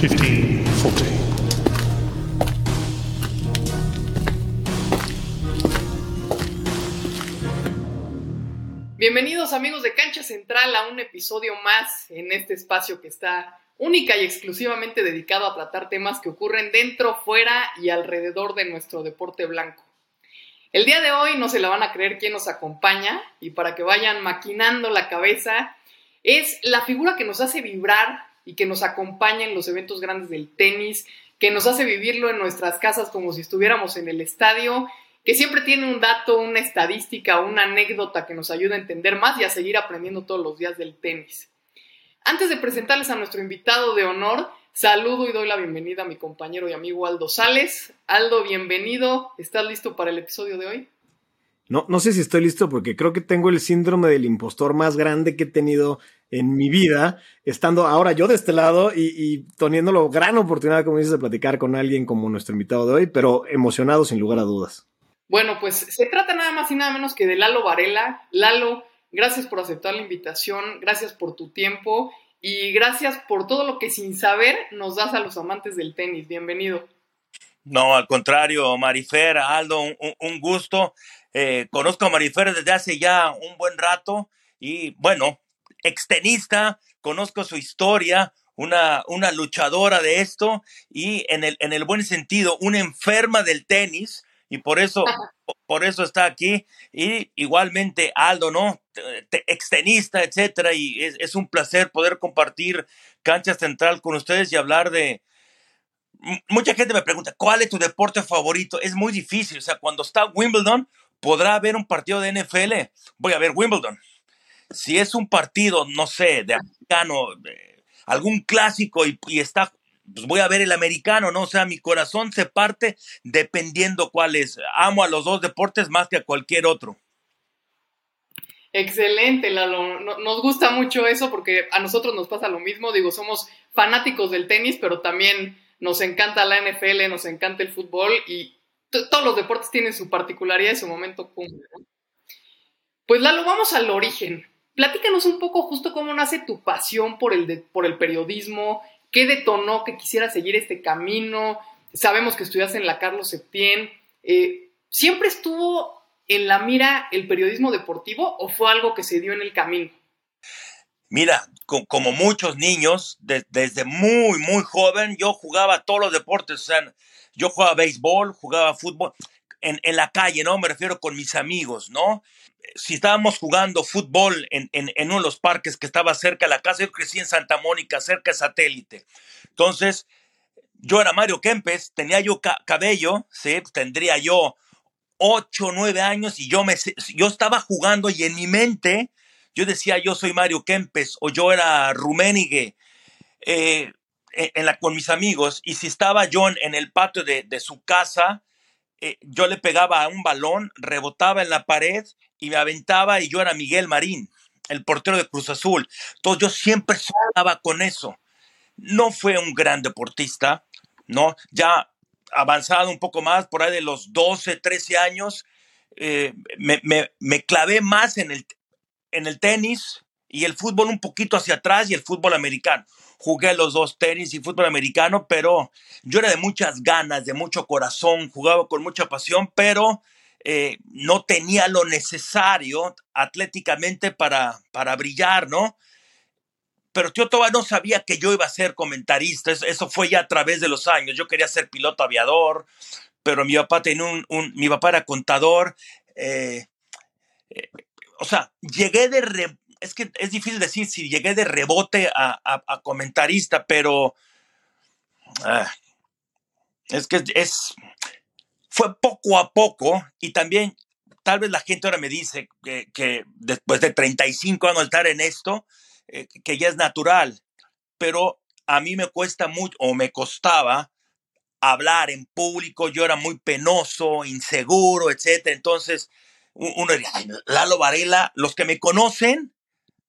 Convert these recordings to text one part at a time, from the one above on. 15-40. Bienvenidos amigos de Cancha Central a un episodio más en este espacio que está única y exclusivamente dedicado a tratar temas que ocurren dentro, fuera y alrededor de nuestro deporte blanco. El día de hoy no se la van a creer quién nos acompaña, y para que vayan maquinando la cabeza, es la figura que nos hace vibrar y que nos acompaña en los eventos grandes del tenis, que nos hace vivirlo en nuestras casas como si estuviéramos en el estadio, que siempre tiene un dato, una estadística, una anécdota que nos ayuda a entender más y a seguir aprendiendo todos los días del tenis. Antes de presentarles a nuestro invitado de honor, saludo y doy la bienvenida a mi compañero y amigo Aldo Sales. Aldo, bienvenido. ¿Estás listo para el episodio de hoy? No sé si estoy listo porque creo que tengo el síndrome del impostor más grande que he tenido en mi vida, estando ahora yo de este lado y teniendo la gran oportunidad, como dices, de platicar con alguien como nuestro invitado de hoy, pero emocionado sin lugar a dudas. Bueno, pues se trata nada más y nada menos que de Lalo Varela. Lalo, gracias por aceptar la invitación, gracias por tu tiempo y gracias por todo lo que sin saber nos das a los amantes del tenis. Bienvenido. No, al contrario, Marifer, Aldo, un gusto. Conozco a Marifer desde hace ya un buen rato y, bueno, extenista, conozco su historia, una luchadora de esto y en el buen sentido, una enferma del tenis. Y por eso está aquí. Y igualmente Aldo, ¿no? Extenista, etcétera. Y es un placer poder compartir Cancha Central con ustedes y hablar de... Mucha gente me pregunta, ¿cuál es tu deporte favorito? Es muy difícil. O sea, cuando está Wimbledon, ¿podrá haber un partido de NFL? Voy a ver Wimbledon. Si es un partido, no sé, de americano, algún clásico y está... Pues voy a ver el americano, ¿no? O sea, mi corazón se parte dependiendo cuál es. Amo a los dos deportes más que a cualquier otro. Excelente, Lalo. Nos gusta mucho eso porque a nosotros nos pasa lo mismo. Digo, somos fanáticos del tenis, pero también nos encanta la NFL, nos encanta el fútbol y todos los deportes tienen su particularidad y su momento cumbre, ¿no? Pues, Lalo, vamos al origen. Platícanos un poco justo cómo nace tu pasión por el periodismo. ¿Qué detonó que quisiera seguir este camino? Sabemos que estudiaste en la Carlos Septién. ¿Siempre estuvo en la mira el periodismo deportivo o fue algo que se dio en el camino? Mira, como muchos niños, desde muy, muy joven, yo jugaba todos los deportes. O sea, yo jugaba béisbol, jugaba fútbol, en la calle, ¿no? Me refiero con mis amigos, ¿no? Si estábamos jugando fútbol en uno de los parques que estaba cerca de la casa, yo crecí en Santa Mónica, cerca de Satélite. Entonces, yo era Mario Kempes, tenía yo cabello, ¿sí? Tendría yo 8, 9 años y yo estaba jugando y en mi mente yo decía, yo soy Mario Kempes o yo era Rummenigge con mis amigos. Y si estaba yo en el patio de su casa, yo le pegaba a un balón, rebotaba en la pared y me aventaba y yo era Miguel Marín, el portero de Cruz Azul. Entonces yo siempre soñaba con eso. No fue un gran deportista, ¿no? Ya avanzado un poco más, por ahí de los 12, 13 años, me clavé más en el tenis y el fútbol un poquito hacia atrás y el fútbol americano. Jugué los dos, tenis y fútbol americano, pero yo era de muchas ganas, de mucho corazón, jugaba con mucha pasión, pero... no tenía lo necesario atléticamente para brillar, ¿no? Pero yo todavía no sabía que yo iba a ser comentarista. Eso fue ya a través de los años. Yo quería ser piloto aviador, pero mi papá tenía mi papá era contador. O sea, es que es difícil decir si llegué de rebote a comentarista, pero es que es... Fue poco a poco y también tal vez la gente ahora me dice que después de 35 años de estar en esto, que ya es natural, pero a mí me cuesta mucho o me costaba hablar en público, yo era muy penoso, inseguro, etc. Entonces uno diría, Lalo Varela, los que me conocen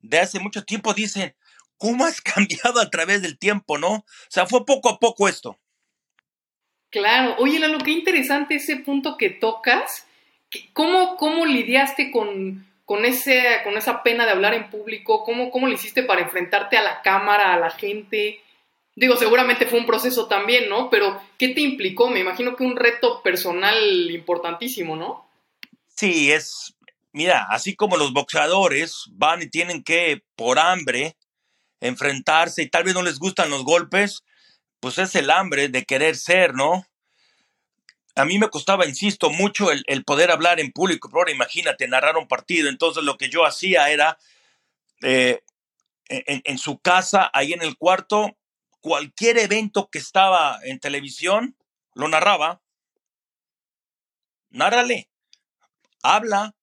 de hace mucho tiempo dicen, ¿cómo has cambiado a través del tiempo, no? O sea, fue poco a poco esto. Claro. Oye, Lalo, qué interesante ese punto que tocas. ¿Cómo lidiaste con esa pena de hablar en público? ¿Cómo lo hiciste para enfrentarte a la cámara, a la gente? Digo, seguramente fue un proceso también, ¿no? Pero, ¿qué te implicó? Me imagino que un reto personal importantísimo, ¿no? Sí, es... Mira, así como los boxeadores van y tienen que, por hambre, enfrentarse y tal vez no les gustan los golpes, pues es el hambre de querer ser, ¿no? A mí me costaba, insisto, mucho el poder hablar en público. Pero ahora imagínate, narrar un partido. Entonces lo que yo hacía era, en su casa, ahí en el cuarto, cualquier evento que estaba en televisión, lo narraba. Nárrale, habla,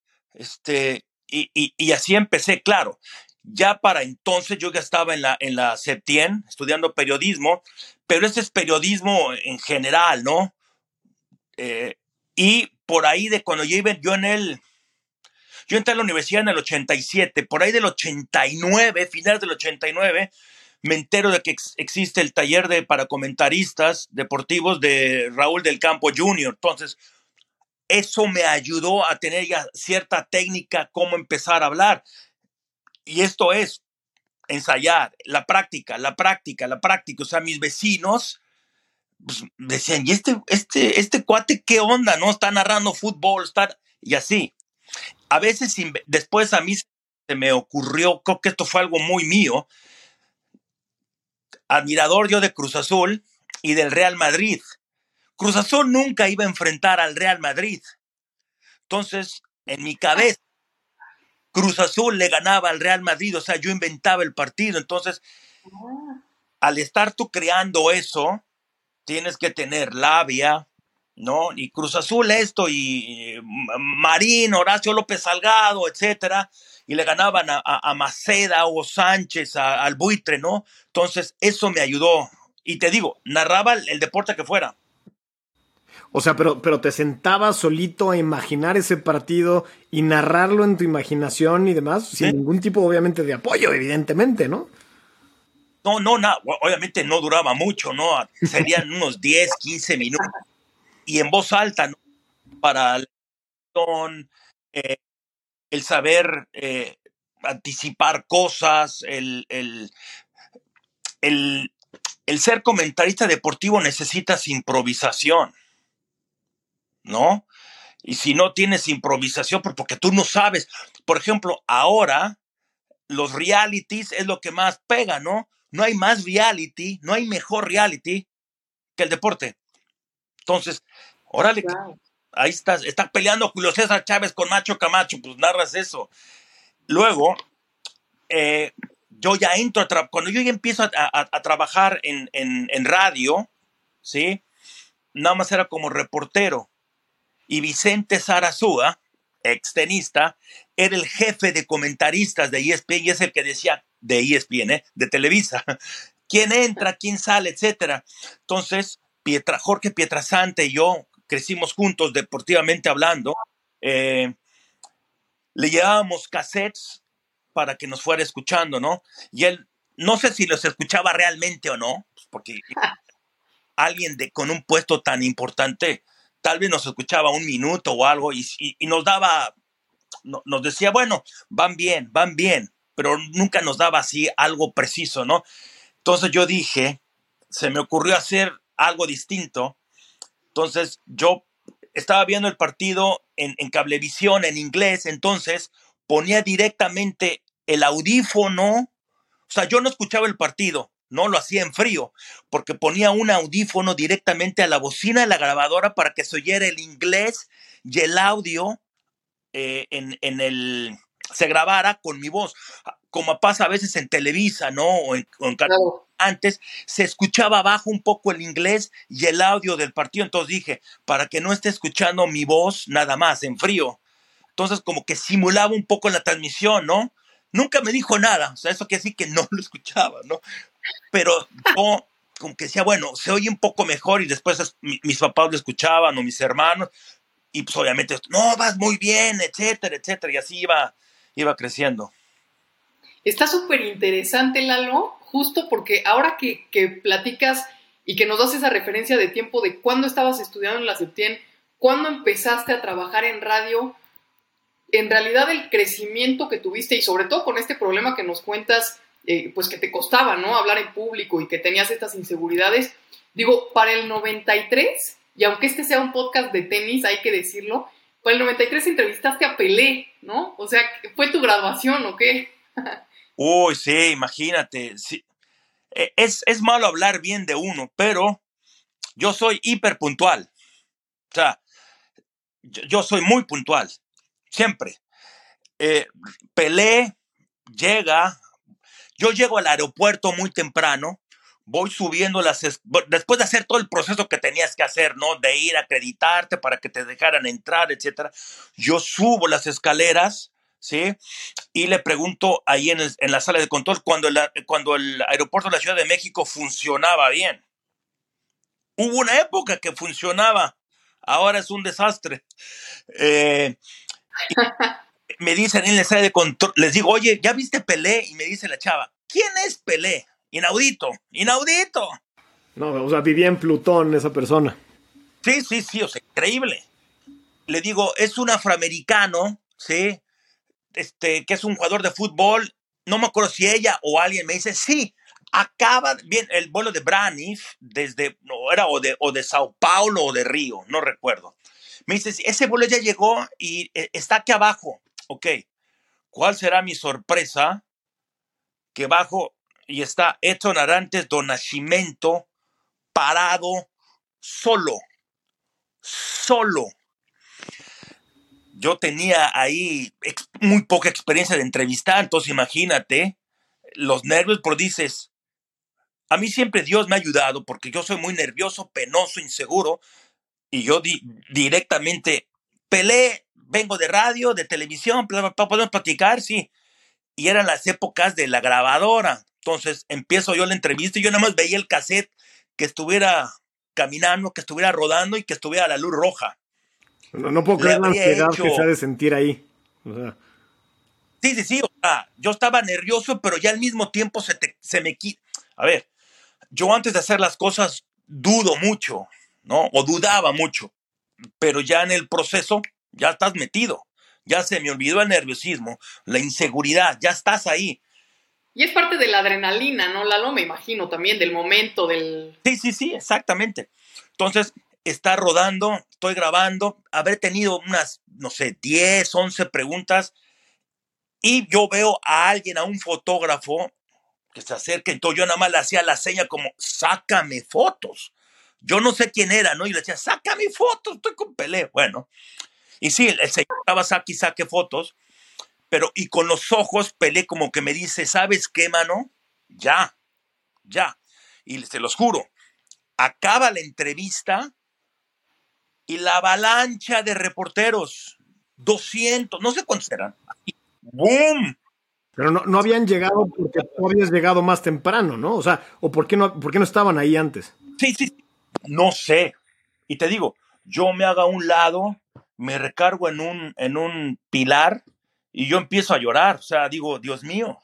y así empecé, claro. Ya para entonces yo ya estaba en la Septién estudiando periodismo, pero ese es periodismo en general, ¿no? Y por ahí de cuando yo entré a la universidad en el 87, por ahí del 89, finales del 89, me entero de que existe el taller para comentaristas deportivos de Raúl del Campo Junior. Entonces, eso me ayudó a tener ya cierta técnica, cómo empezar a hablar. Y esto es ensayar, la práctica. O sea, mis vecinos... Pues decían, ¿y este cuate qué onda? ¿No? Está narrando fútbol, y así. A veces, después a mí se me ocurrió, creo que esto fue algo muy mío, admirador yo de Cruz Azul y del Real Madrid. Cruz Azul nunca iba a enfrentar al Real Madrid. Entonces, en mi cabeza, Cruz Azul le ganaba al Real Madrid, o sea, yo inventaba el partido. Entonces, al estar tú creando eso, tienes que tener labia, ¿no? Y Cruz Azul esto, y Marín, Horacio López Salgado, etcétera, y le ganaban a Maceda o Sánchez, al Buitre, ¿no? Entonces, eso me ayudó. Y te digo, narraba el deporte que fuera. O sea, pero te sentabas solito a imaginar ese partido y narrarlo en tu imaginación y demás, sin ningún tipo, obviamente, de apoyo, evidentemente, ¿no? No, obviamente no duraba mucho, ¿no? Serían unos 10, 15 minutos. Y en voz alta, ¿no? Para el saber anticipar cosas, el ser comentarista deportivo necesitas improvisación, ¿no? Y si no tienes improvisación, porque tú no sabes. Por ejemplo, ahora los realities es lo que más pega, ¿no? No hay más reality, no hay mejor reality que el deporte. Entonces, órale, wow. Ahí estás peleando Julio César Chávez con Nacho Camacho, pues narras eso. Luego, yo ya entro, cuando yo ya empiezo a trabajar en radio, ¿sí? Nada más era como reportero. Y Vicente Sarazúa, extenista, era el jefe de comentaristas de ESPN y es el que decía, de ESPN, de Televisa, quién entra, quién sale, etcétera. Entonces, Jorge Pietrasanta y yo crecimos juntos deportivamente hablando. Le llevábamos cassettes para que nos fuera escuchando, ¿no? Y él, no sé si los escuchaba realmente o no, porque alguien con un puesto tan importante tal vez nos escuchaba un minuto o algo y nos daba, nos decía, bueno, van bien, pero nunca nos daba así algo preciso, ¿no? Entonces yo dije, se me ocurrió hacer algo distinto. Entonces yo estaba viendo el partido en cablevisión, en inglés, entonces ponía directamente el audífono, o sea, yo no escuchaba el partido, no lo hacía en frío, porque ponía un audífono directamente a la bocina de la grabadora para que se oyera el inglés y el audio se grabara con mi voz, como pasa a veces en Televisa, ¿no? O en claro. Antes se escuchaba abajo un poco el inglés y el audio del partido, entonces dije, para que no esté escuchando mi voz nada más en frío, entonces como que simulaba un poco la transmisión, ¿no? Nunca me dijo nada, o sea, eso quiere decir que no lo escuchaba, ¿no? Pero yo como que decía, bueno, se oye un poco mejor y después mis papás lo escuchaban o mis hermanos y pues obviamente, no, vas muy bien, etcétera, etcétera, y así iba creciendo. Está súper interesante, Lalo, justo porque ahora que platicas y que nos das esa referencia de tiempo de cuándo estabas estudiando en la Septién, cuándo empezaste a trabajar en radio, en realidad el crecimiento que tuviste y sobre todo con este problema que nos cuentas pues que te costaba, ¿no?, hablar en público y que tenías estas inseguridades. Digo, para el 93, y aunque este sea un podcast de tenis, hay que decirlo, para el 93 entrevistaste a Pelé, ¿no? O sea, ¿fue tu graduación o qué? Uy, sí, imagínate. Sí. Es malo hablar bien de uno, pero yo soy hiper puntual. O sea, yo soy muy puntual, siempre. Pelé llega... Yo llego al aeropuerto muy temprano, voy subiendo las... Después de hacer todo el proceso que tenías que hacer, ¿no? De ir a acreditarte para que te dejaran entrar, etcétera. Yo subo las escaleras, ¿sí? Y le pregunto ahí en la sala de control cuando el aeropuerto de la Ciudad de México funcionaba bien. Hubo una época que funcionaba. Ahora es un desastre. Me dicen en la sala de control, les digo, oye, ¿ya viste Pelé? Y me dice la chava, ¿quién es Pelé? Inaudito, inaudito. No, o sea, vivía en Plutón esa persona. Sí, sí, sí, o sea, increíble. Le digo, es un afroamericano, ¿sí? Que es un jugador de fútbol. No me acuerdo si ella o alguien me dice, sí, acaba, bien, el vuelo de Braniff, desde, no, era o de Sao Paulo o de Río, no recuerdo. Me dice, ese vuelo ya llegó y está aquí abajo. Ok, ¿cuál será mi sorpresa? Que bajo y está Edson Arantes do Nascimento parado solo. Yo tenía ahí muy poca experiencia de entrevistar, entonces imagínate los nervios, pero dices, a mí siempre Dios me ha ayudado porque yo soy muy nervioso, penoso, inseguro, y yo directamente peleé. Vengo de radio, de televisión, podemos platicar, sí. Y eran las épocas de la grabadora. Entonces empiezo yo la entrevista y yo nada más veía el cassette que estuviera caminando, que estuviera rodando y que estuviera a la luz roja. No puedo creer la ansiedad que se ha de sentir ahí. O sea. Sí, sí, sí. O sea, yo estaba nervioso, pero ya al mismo tiempo se me quita. A ver, yo antes de hacer las cosas dudo mucho, ¿no? O dudaba mucho. Pero ya en el proceso... Ya estás metido, ya se me olvidó el nerviosismo, la inseguridad, ya estás ahí. Y es parte de la adrenalina, ¿no, Lalo? Me imagino también del momento del... Sí, sí, sí, exactamente. Entonces, está rodando, estoy grabando, habré tenido unas, no sé, 10, 11 preguntas y yo veo a alguien, a un fotógrafo que se acerca, entonces yo nada más le hacía la seña como, sácame fotos. Yo no sé quién era, ¿no? Y le decía, sácame fotos, estoy con Pelé. Bueno... Y sí, el señor estaba saque fotos, pero y con los ojos Pelé como que me dice, ¿sabes qué, mano? Ya. Y se los juro, acaba la entrevista y la avalancha de reporteros, 200, no sé cuántos eran. Y ¡boom! Pero no habían llegado porque tú habías llegado más temprano, ¿no? O sea, ¿o por qué no estaban ahí antes? Sí, no sé. Y te digo, yo me hago a un lado... Me recargo en un pilar y yo empiezo a llorar. O sea, digo, Dios mío,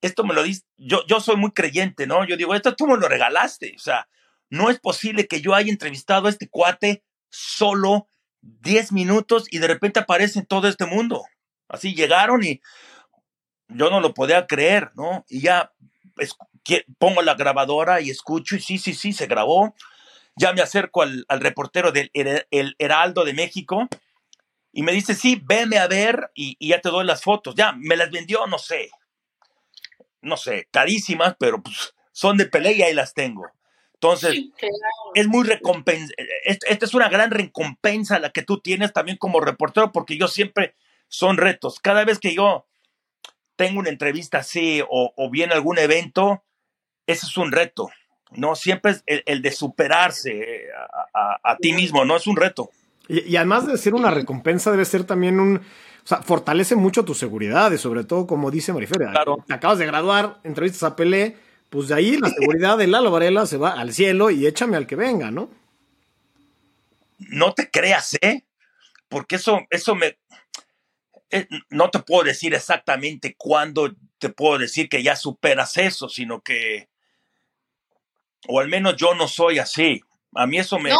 esto me lo dice. Yo soy muy creyente, ¿no? Yo digo, esto tú me lo regalaste. O sea, no es posible que yo haya entrevistado a este cuate solo 10 minutos y de repente aparece en todo este mundo. Así llegaron y yo no lo podía creer, ¿no? Y ya pongo la grabadora y escucho y sí, se grabó. Ya me acerco al reportero del el Heraldo de México y me dice, sí, veme a ver y ya te doy las fotos. Ya, me las vendió, no sé, carísimas, pero pues, son de Pelé y ahí las tengo. Entonces, sí, claro. Es muy recompensa. Esta es una gran recompensa la que tú tienes también como reportero, porque yo siempre son retos. Cada vez que yo tengo una entrevista así o bien algún evento, ese es un reto. No, siempre es el de superarse a ti mismo, ¿no? Es un reto. Y además de ser una recompensa, debe ser también o sea, fortalece mucho tu seguridad, y sobre todo, como dice Marifer, claro. Te acabas de graduar, entrevistas a Pelé, pues de ahí la seguridad de Lalo Varela se va al cielo y échame al que venga, ¿no? No te creas, ¿eh? Porque eso me... no te puedo decir exactamente cuándo te puedo decir que ya superas eso, sino que... O al menos yo no soy así. A mí eso me... No,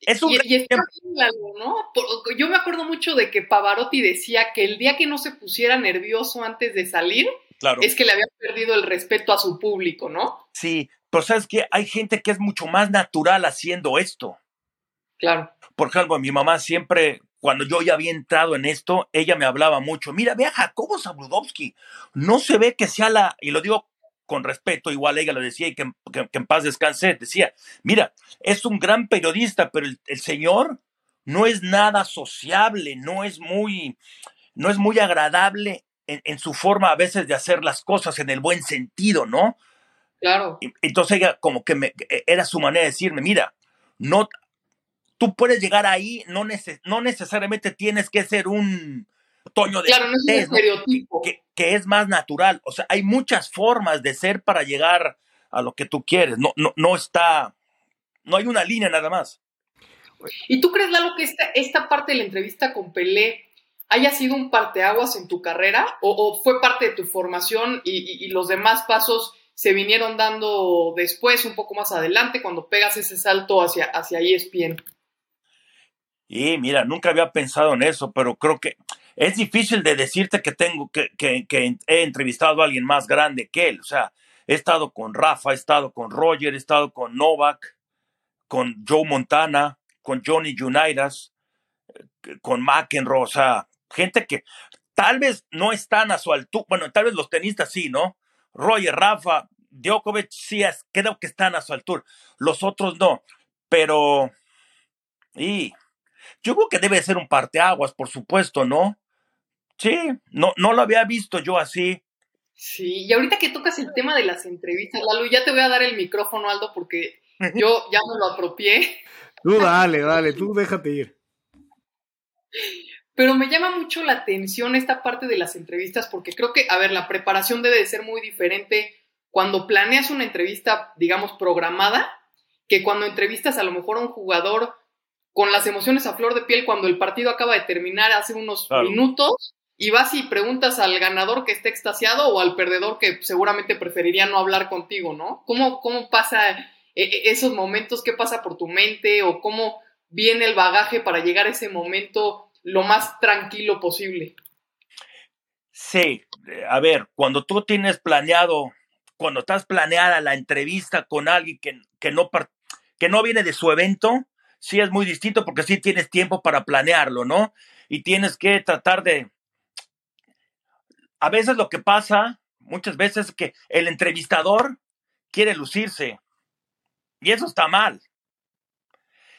es un y está bien, Lalo, ¿no? Yo me acuerdo mucho de que Pavarotti decía que el día que no se pusiera nervioso antes de salir, Claro. Es que le había perdido el respeto a su público, ¿no? Sí, pero ¿sabes qué? Hay gente que es mucho más natural haciendo esto. Claro. Por ejemplo, mi mamá siempre, cuando yo ya había entrado en esto, ella me hablaba mucho. Mira, ve a Jacobo Zabludovsky. No se ve que sea la... Y lo digo con respeto, igual ella lo decía, y que en paz descanse, decía, mira, es un gran periodista, pero el señor no es nada sociable, no es muy agradable en su forma a veces de hacer las cosas en el buen sentido, ¿no? Claro. Entonces ella como que era su manera de decirme, mira, no, tú puedes llegar ahí, no necesariamente tienes que ser un Toño de... Claro, no es un estereotipo. Que es más natural. O sea, hay muchas formas de ser para llegar a lo que tú quieres. No hay una línea nada más. ¿Y tú crees, Lalo, que esta parte de la entrevista con Pelé haya sido un parteaguas en tu carrera? ¿O fue parte de tu formación y los demás pasos se vinieron dando después, un poco más adelante, cuando pegas ese salto hacia ESPN? Y mira, nunca había pensado en eso, pero creo que es difícil de decirte que tengo que he entrevistado a alguien más grande que él. O sea, he estado con Rafa, he estado con Roger, he estado con Novak, con Joe Montana, con Johnny Unitas, con McEnroe. O sea, gente que tal vez no están a su altura. Bueno, tal vez los tenistas sí, ¿no? Roger, Rafa, Djokovic sí, creo que están a su altura. Los otros no. Pero yo creo que debe ser un parteaguas, por supuesto, ¿no? Sí, no lo había visto yo así. Sí, y ahorita que tocas el tema de las entrevistas, Lalo, ya te voy a dar el micrófono, Aldo, porque yo ya me lo apropié. Tú dale, tú déjate ir. Pero me llama mucho la atención esta parte de las entrevistas, porque creo que, a ver, la preparación debe de ser muy diferente cuando planeas una entrevista, digamos, programada, que cuando entrevistas a lo mejor a un jugador con las emociones a flor de piel cuando el partido acaba de terminar hace unos minutos y vas y preguntas al ganador que está extasiado o al perdedor que seguramente preferiría no hablar contigo, ¿no? ¿Cómo pasa esos momentos? ¿Qué pasa por tu mente? ¿O cómo viene el bagaje para llegar a ese momento lo más tranquilo posible? Sí, a ver, cuando estás planeada la entrevista con alguien que no viene de su evento, sí es muy distinto porque sí tienes tiempo para planearlo, ¿no? Y tienes que tratar de... A veces lo que pasa, muchas veces, es que el entrevistador quiere lucirse. Y eso está mal.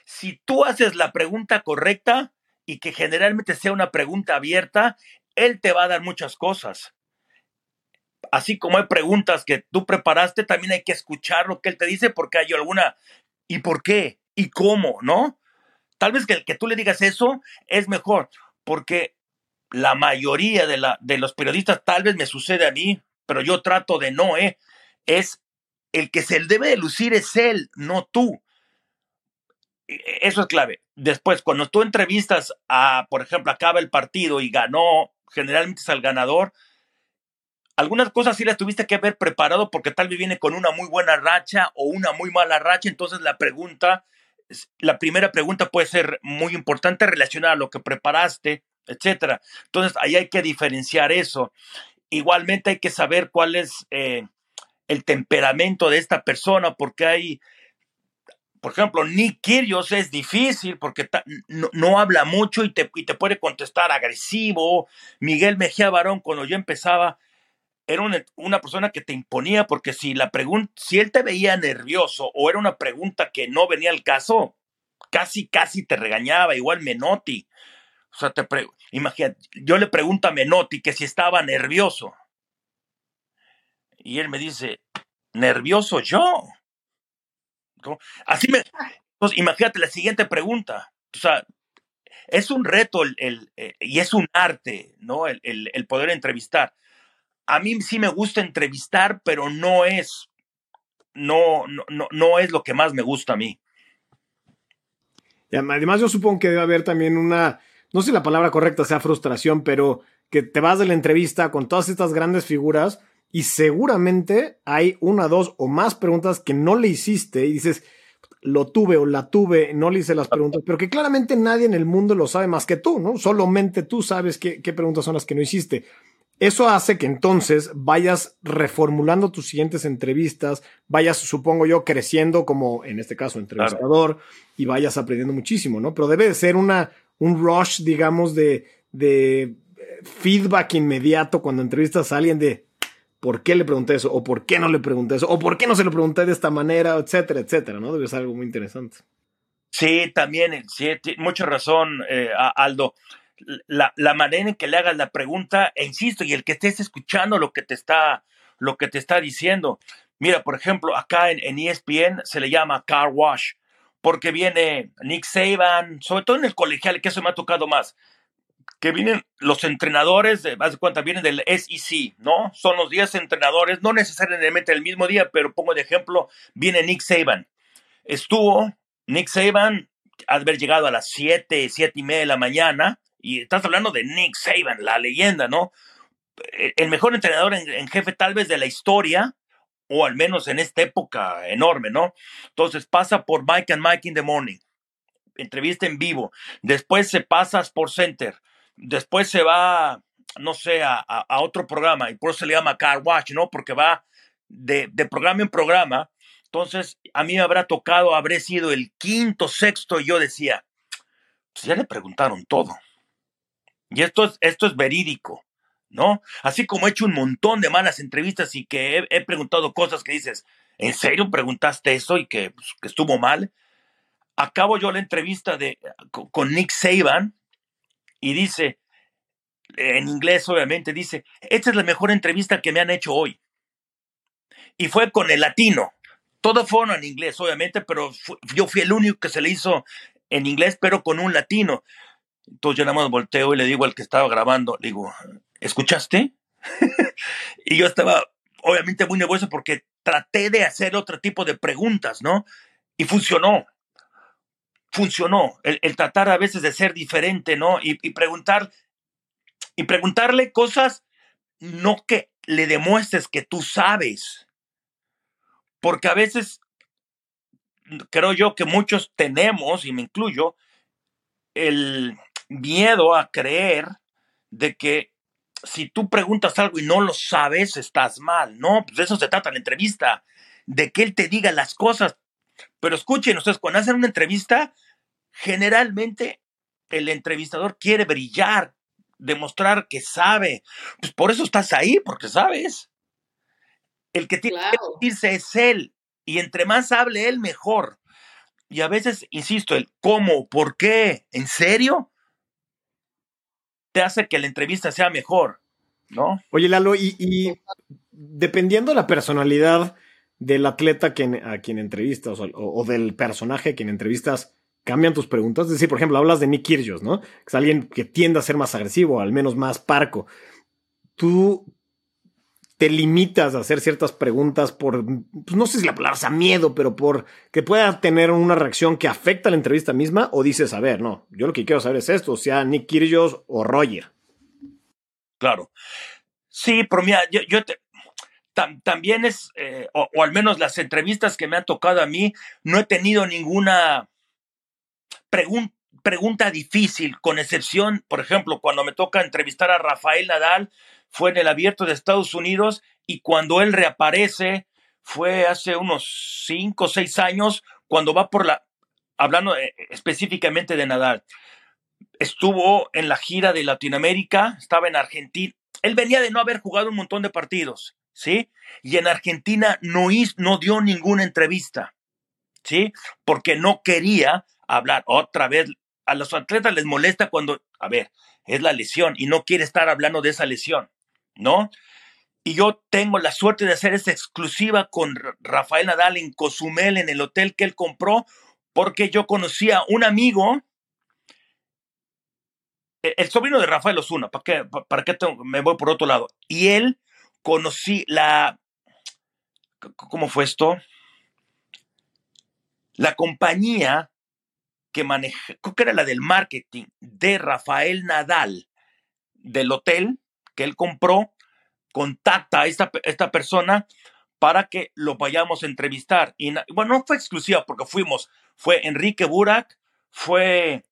Si tú haces la pregunta correcta y que generalmente sea una pregunta abierta, él te va a dar muchas cosas. Así como hay preguntas que tú preparaste, también hay que escuchar lo que él te dice porque hay alguna... ¿Y por qué? ¿Y cómo? ¿No? Tal vez que el que tú le digas eso es mejor, porque la mayoría de los periodistas, tal vez me sucede a mí, pero yo trato de no, es el que se debe de lucir es él, no tú. Eso es clave. Después, cuando tú entrevistas por ejemplo, acaba el partido y ganó, generalmente es al ganador, algunas cosas sí las tuviste que haber preparado porque tal vez viene con una muy buena racha o una muy mala racha, entonces la primera pregunta puede ser muy importante relacionada a lo que preparaste, etcétera. Entonces ahí hay que diferenciar eso. Igualmente hay que saber cuál es el temperamento de esta persona, porque por ejemplo, Nick Kyrgios es difícil porque no habla mucho y te puede contestar agresivo. Miguel Mejía Barón, cuando yo empezaba, era una persona que te imponía porque si él te veía nervioso o era una pregunta que no venía al caso, casi te regañaba, igual Menotti. O sea, imagínate, yo le pregunto a Menotti que si estaba nervioso. Y él me dice, ¿nervioso yo? ¿Cómo? Entonces, imagínate la siguiente pregunta. O sea, es un reto y es un arte, ¿no? El poder entrevistar. A mí sí me gusta entrevistar, pero no es lo que más me gusta a mí. Y además yo supongo que debe haber también una, no sé si la palabra correcta sea frustración, pero que te vas de la entrevista con todas estas grandes figuras y seguramente hay una, dos o más preguntas que no le hiciste y dices, lo tuve o la tuve, no le hice las preguntas, pero que claramente nadie en el mundo lo sabe más que tú, ¿no? Solamente tú sabes qué preguntas son las que no hiciste. Eso hace que entonces vayas reformulando tus siguientes entrevistas, vayas, supongo yo, creciendo como, en este caso, entrevistador, claro, y vayas aprendiendo muchísimo, ¿no? Pero debe de ser un rush, digamos, de feedback inmediato cuando entrevistas a alguien de ¿por qué le pregunté eso? ¿O por qué no le pregunté eso? ¿O por qué no se lo pregunté de esta manera? Etcétera, etcétera, ¿no? Debe ser algo muy interesante. Sí, también, sí, mucha razón, Aldo. La manera en que le hagas la pregunta, e insisto, y el que estés escuchando lo que te está diciendo. Mira, por ejemplo, acá en ESPN se le llama Car Wash, porque viene Nick Saban, sobre todo en el colegial, que eso me ha tocado más, que vienen los entrenadores, haz de cuenta, vienen del SEC, ¿no? Son los 10 entrenadores, no necesariamente el mismo día, pero pongo de ejemplo, viene Nick Saban. Estuvo Nick Saban, ha de haber llegado a las 7, 7 y media de la mañana, y estás hablando de Nick Saban, la leyenda, ¿no? El mejor entrenador en jefe tal vez de la historia, o al menos en esta época enorme, ¿no? Entonces pasa por Mike and Mike in the Morning, entrevista en vivo, después se pasa por Center, después se va, no sé, a otro programa, y por eso se le llama Car Wash, ¿no? Porque va de programa en programa. Entonces, a mí me habrá tocado, habré sido el quinto, sexto, y yo decía, pues ya le preguntaron todo. Y esto es verídico, ¿no? Así como he hecho un montón de malas entrevistas y que he preguntado cosas que dices, ¿en serio preguntaste eso? Y que estuvo mal. Acabo yo la entrevista con Nick Saban, y dice, en inglés obviamente, dice, esta es la mejor entrevista que me han hecho hoy. Y fue con el latino. Todo fueron en inglés, obviamente, pero yo fui el único que se le hizo en inglés, pero con un latino. Entonces yo nada más volteo y le digo al que estaba grabando, le digo, ¿escuchaste? Y yo estaba obviamente muy nervioso porque traté de hacer otro tipo de preguntas, ¿no? Y funcionó. Funcionó el tratar a veces de ser diferente, ¿no? Y preguntarle cosas, no que le demuestres que tú sabes. Porque a veces, creo yo que muchos tenemos, y me incluyo, el miedo a creer de que si tú preguntas algo y no lo sabes, estás mal, ¿no? Pues de eso se trata la entrevista, de que él te diga las cosas. Pero escuchen ustedes, cuando hacen una entrevista, generalmente el entrevistador quiere brillar, demostrar que sabe. Pues por eso estás ahí, porque sabes. El que tiene que decirse es él, y entre más hable él, mejor. Y a veces, insisto, el cómo, por qué, en serio, te hace que la entrevista sea mejor, ¿no? Oye, Lalo, y dependiendo de la personalidad del atleta a quien entrevistas o del personaje a quien entrevistas, ¿cambian tus preguntas? Es decir, por ejemplo, hablas de Nick Kyrgios, ¿no? Es alguien que tiende a ser más agresivo, al menos más parco. ¿Tú te limitas a hacer ciertas preguntas por, pues no sé si la palabra sea miedo, pero por que pueda tener una reacción que afecta a la entrevista misma? ¿O dices, a ver, no, yo lo que quiero saber es esto, o sea, Nick Kyrgios o Roger? Claro. Sí, pero mira, también es, o al menos las entrevistas que me han tocado a mí, no he tenido ninguna pregunta difícil, con excepción, por ejemplo, cuando me toca entrevistar a Rafael Nadal, fue en el Abierto de Estados Unidos, y cuando él reaparece, fue hace unos 5 o 6 años, cuando va hablando específicamente de Nadal, estuvo en la gira de Latinoamérica, estaba en Argentina. Él venía de no haber jugado un montón de partidos, ¿sí? Y en Argentina no dio ninguna entrevista, ¿sí? Porque no quería hablar. Otra vez, a los atletas les molesta cuando, a ver, es la lesión y no quiere estar hablando de esa lesión, ¿no? Y yo tengo la suerte de hacer esta exclusiva con Rafael Nadal en Cozumel, en el hotel que él compró, porque yo conocía a un amigo, el sobrino de Rafael Osuna, ¿para qué me voy por otro lado? Y él conocí ¿cómo fue esto? La compañía que maneja, creo que era la del marketing de Rafael Nadal, del hotel que él compró, contacta a esta persona para que lo vayamos a entrevistar. Y bueno, no fue exclusiva porque fue Enrique Burak, fue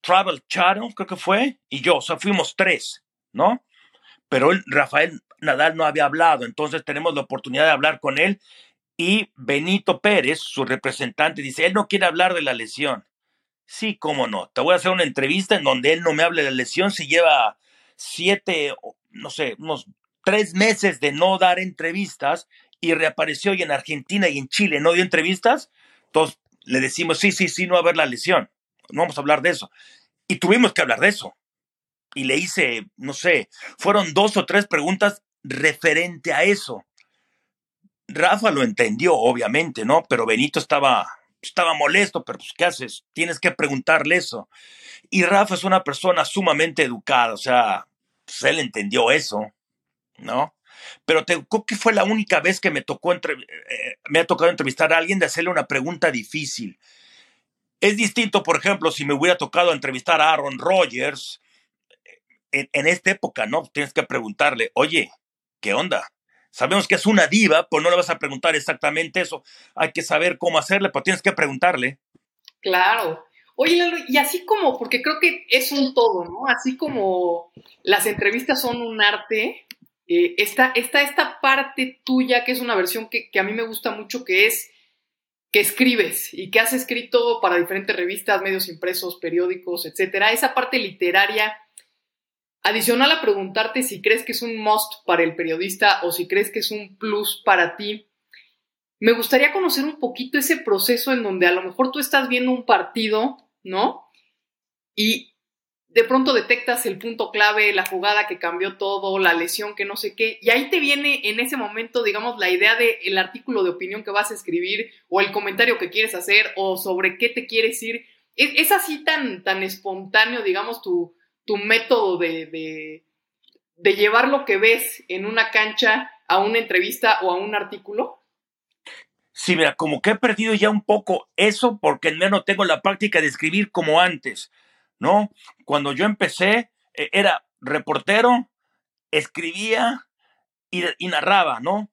Travel Channel, creo que fue, y yo, o sea, fuimos 3, ¿no? pero él, Rafael Nadal, no había hablado, entonces tenemos la oportunidad de hablar con él. Y Benito Pérez, su representante, dice, él no quiere hablar de la lesión. Sí, cómo no. Te voy a hacer una entrevista en donde él no me hable de la lesión si lleva 3 meses de no dar entrevistas y reapareció y en Argentina y en Chile no dio entrevistas. Entonces le decimos, sí, no va a haber la lesión. No vamos a hablar de eso. Y tuvimos que hablar de eso. Y le hice, fueron 2 o 3 preguntas referente a eso. Rafa lo entendió, obviamente, ¿no? Pero Benito estaba molesto, pero pues, ¿qué haces? Tienes que preguntarle eso. Y Rafa es una persona sumamente educada, o sea, pues, él entendió eso, ¿no? Pero creo que fue la única vez que me ha tocado entrevistar a alguien de hacerle una pregunta difícil. Es distinto, por ejemplo, si me hubiera tocado entrevistar a Aaron Rodgers en esta época, ¿no? Tienes que preguntarle, oye, ¿qué onda? Sabemos que es una diva, pues no le vas a preguntar exactamente eso. Hay que saber cómo hacerle, pues tienes que preguntarle. Claro. Oye, Lalo, y así como, porque creo que es un todo, ¿no? Así como las entrevistas son un arte, esta parte tuya, que es una versión que a mí me gusta mucho, que es que escribes y que has escrito para diferentes revistas, medios impresos, periódicos, etcétera. Esa parte literaria, adicional a preguntarte si crees que es un must para el periodista o si crees que es un plus para ti, me gustaría conocer un poquito ese proceso en donde a lo mejor tú estás viendo un partido, ¿no? Y de pronto detectas el punto clave, la jugada que cambió todo, la lesión que no sé qué, y ahí te viene en ese momento, digamos, la idea del artículo de opinión que vas a escribir o el comentario que quieres hacer o sobre qué te quieres ir. Es así tan espontáneo, digamos, tu método de llevar lo que ves en una cancha a una entrevista o a un artículo? Sí, mira, como que he perdido ya un poco eso porque al menos tengo la práctica de escribir como antes, ¿no? Cuando yo empecé, era reportero, escribía y narraba, ¿no?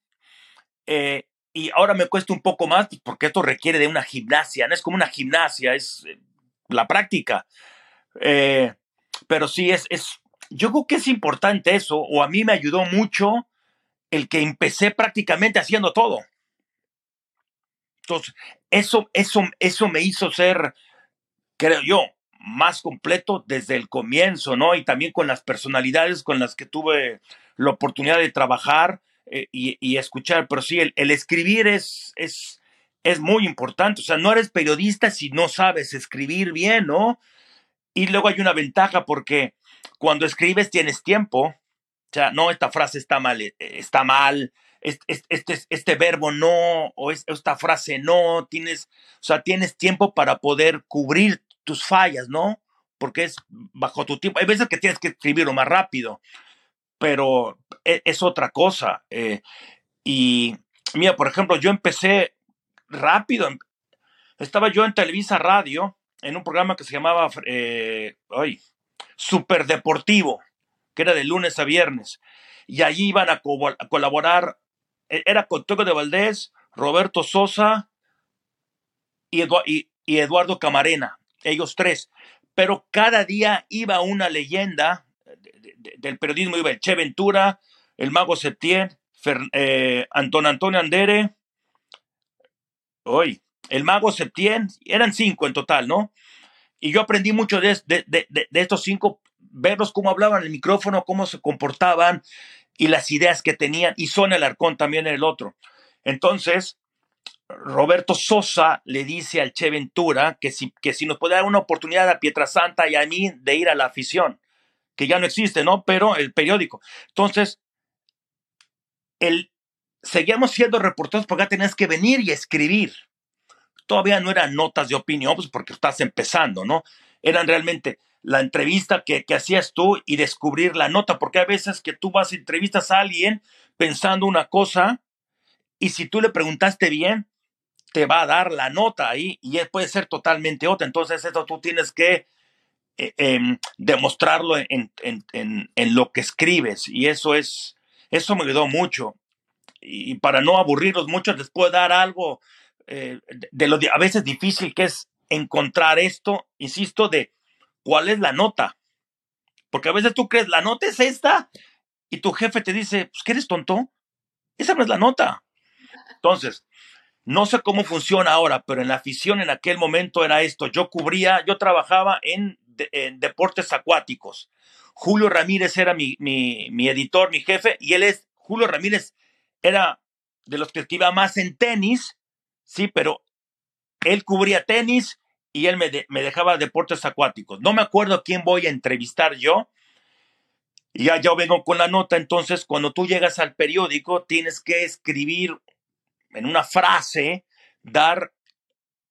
Y ahora me cuesta un poco más porque esto requiere de una gimnasia, no es como una gimnasia, es la práctica. Pero sí, yo creo que es importante eso, o a mí me ayudó mucho el que empecé prácticamente haciendo todo. Entonces, eso me hizo ser, creo yo, más completo desde el comienzo, ¿no? Y también con las personalidades con las que tuve la oportunidad de trabajar y escuchar. Pero sí, el escribir es muy importante. O sea, no eres periodista si no sabes escribir bien, ¿no? Y luego hay una ventaja porque cuando escribes tienes tiempo. O sea, no, esta frase está mal, este verbo no, o esta frase no, tienes tiempo para poder cubrir tus fallas, ¿no? Porque es bajo tu tiempo. Hay veces que tienes que escribirlo más rápido, pero es otra cosa. Y mira, por ejemplo, yo empecé rápido. Estaba yo en Televisa Radio, en un programa que se llamaba Superdeportivo, que era de lunes a viernes, y allí iban a colaborar, era con Toco de Valdés, Roberto Sosa y Eduardo Camarena, ellos 3, pero cada día iba una leyenda del periodismo, iba El Che Ventura, El Mago Septién, Antonio Andere, El Mago Septién, eran 5 en total, ¿no? Y yo aprendí mucho de estos 5, verlos cómo hablaban en el micrófono, cómo se comportaban y las ideas que tenían. Y Sonia Alarcón también era el otro. Entonces, Roberto Sosa le dice al Che Ventura que si nos podía dar una oportunidad a Pietrasanta y a mí de ir a la afición, que ya no existe, ¿no? Pero el periódico. Entonces, seguíamos siendo reporteros porque tenías que venir y escribir. Todavía no eran notas de opinión, pues porque estás empezando, ¿no? Eran realmente la entrevista que hacías tú y descubrir la nota, porque hay veces que tú vas y entrevistas a alguien pensando una cosa y si tú le preguntaste bien, te va a dar la nota ahí y puede ser totalmente otra. Entonces eso tú tienes que demostrarlo en lo que escribes y eso me ayudó mucho. Y para no aburrirlos mucho, les puedo dar algo de lo a veces difícil que es encontrar esto, insisto, de cuál es la nota, porque a veces tú crees la nota es esta y tu jefe te dice, pues, ¿qué eres tonto? Esa no es la nota. Entonces, no sé cómo funciona ahora, pero en la afición en aquel momento era esto. Yo trabajaba en deportes acuáticos. Julio Ramírez era mi editor, mi jefe, y Julio Ramírez era de los que escribía más en tenis, sí, pero él cubría tenis y él me dejaba deportes acuáticos. No me acuerdo a quién voy a entrevistar yo. Y ya yo vengo con la nota. Entonces, cuando tú llegas al periódico, tienes que escribir en una frase, dar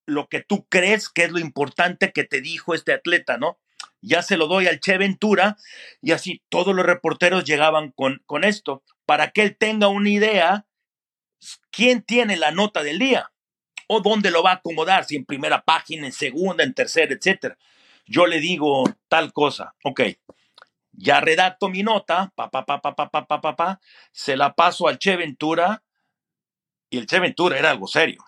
lo que tú crees que es lo importante que te dijo este atleta, ¿no? Ya se lo doy al Che Ventura, y así todos los reporteros llegaban con esto, para que él tenga una idea quién tiene la nota del día o dónde lo va a acomodar, si en primera página, en segunda, en tercera, etcétera. Yo le digo tal cosa, ok, ya redacto mi nota, se la paso al Che Ventura, y el Che Ventura era algo serio.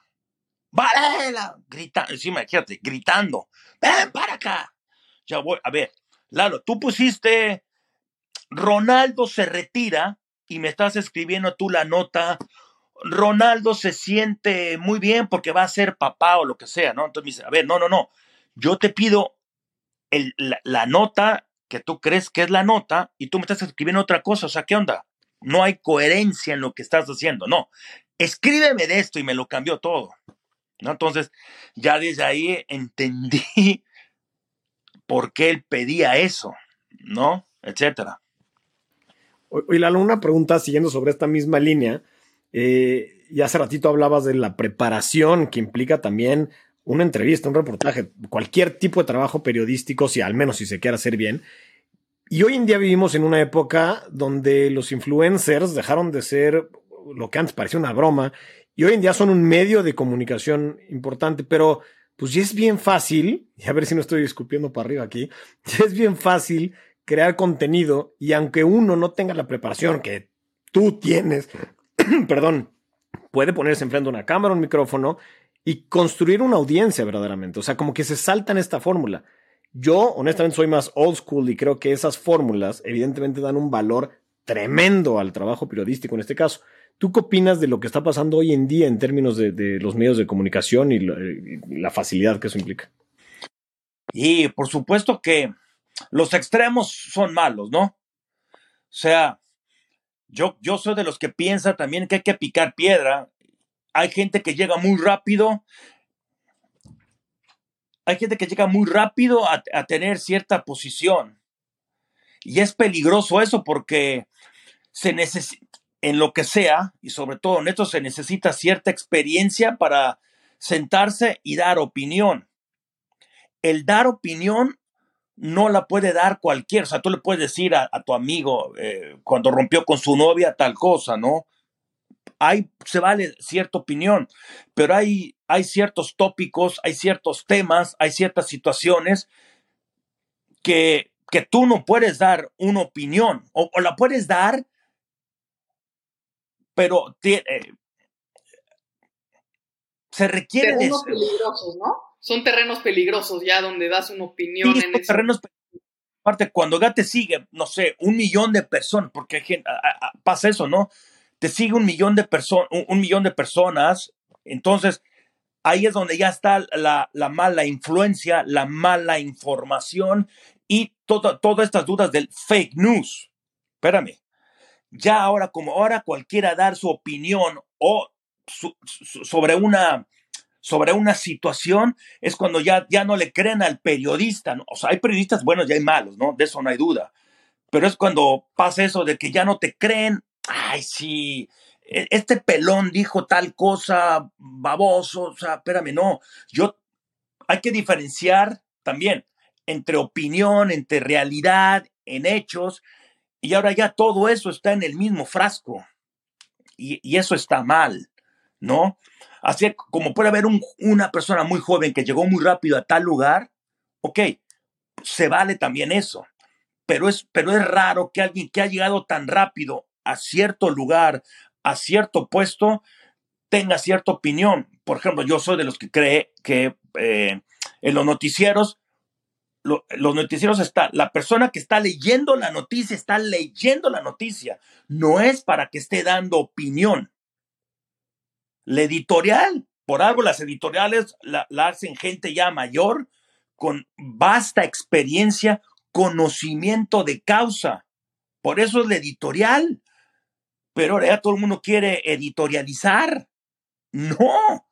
Varela, gritando, ven para acá. Ya voy, a ver, Lalo, tú pusiste Ronaldo se retira y me estás escribiendo tú la nota. Ronaldo se siente muy bien porque va a ser papá o lo que sea, ¿no? Entonces me dice, a ver, no. Yo te pido la nota que tú crees que es la nota y tú me estás escribiendo otra cosa. O sea, ¿qué onda? No hay coherencia en lo que estás haciendo, no. Escríbeme de esto y me lo cambió todo, ¿no? Entonces, ya desde ahí entendí por qué él pedía eso, ¿no? Etcétera. Oye, Lalo, una pregunta siguiendo sobre esta misma línea. Y hace ratito hablabas de la preparación que implica también una entrevista, un reportaje, cualquier tipo de trabajo periodístico, si al menos si se quiere hacer bien. Y hoy en día vivimos en una época donde los influencers dejaron de ser lo que antes parecía una broma y hoy en día son un medio de comunicación importante, pero pues ya es bien fácil, y a ver si no estoy escupiendo para arriba aquí, ya es bien fácil crear contenido y aunque uno no tenga la preparación que tú tienes, perdón, puede ponerse enfrente a una cámara, un micrófono y construir una audiencia verdaderamente. O sea, como que se saltan esta fórmula. Yo honestamente soy más old school y creo que esas fórmulas evidentemente dan un valor tremendo al trabajo periodístico en este caso. ¿Tú qué opinas de lo que está pasando hoy en día en términos de los medios de comunicación y la facilidad que eso implica? Y por supuesto que los extremos son malos, ¿no? O sea, yo soy de los que piensa también que hay que picar piedra. Hay gente que llega muy rápido. Hay gente que llega muy rápido a tener cierta posición. Y es peligroso eso porque se necesita, en lo que sea, y sobre todo en esto, se necesita cierta experiencia para sentarse y dar opinión. El dar opinión no la puede dar cualquiera. O sea, tú le puedes decir a tu amigo cuando rompió con su novia tal cosa, ¿no? Se vale cierta opinión, pero hay ciertos tópicos, hay ciertos temas, hay ciertas situaciones que tú no puedes dar una opinión, o la puedes dar, pero se requiere de terrenos peligrosos, ¿no? Son terrenos peligrosos ya donde das una opinión. Sí, en eso. Terrenos peligrosos. Aparte, cuando ya te sigue, no sé, 1,000,000 de personas, porque pasa eso, ¿no? Te sigue 1,000,000 de personas, entonces ahí es donde ya está la mala influencia, la mala información y todas estas dudas del fake news. Espérame. Ya ahora, como ahora cualquiera dar su opinión o sobre una situación, es cuando ya no le creen al periodista, ¿no? O sea, hay periodistas buenos y hay malos, ¿no? De eso no hay duda. Pero es cuando pasa eso de que ya no te creen. Ay, sí, este pelón dijo tal cosa, baboso. O sea, espérame, no. Hay que diferenciar también entre opinión, entre realidad, en hechos. Y ahora ya todo eso está en el mismo frasco. Y eso está mal, ¿no? Así como puede haber una persona muy joven que llegó muy rápido a tal lugar, ok, se vale también eso. Pero es raro que alguien que ha llegado tan rápido a cierto lugar, a cierto puesto, tenga cierta opinión. Por ejemplo, yo soy de los que cree que en los noticieros los noticieros está, la persona que está leyendo la noticia, no es para que esté dando opinión. La editorial, por algo las editoriales la hacen gente ya mayor, con vasta experiencia, conocimiento de causa. Por eso es la editorial. Pero ahora ya todo el mundo quiere editorializar. No.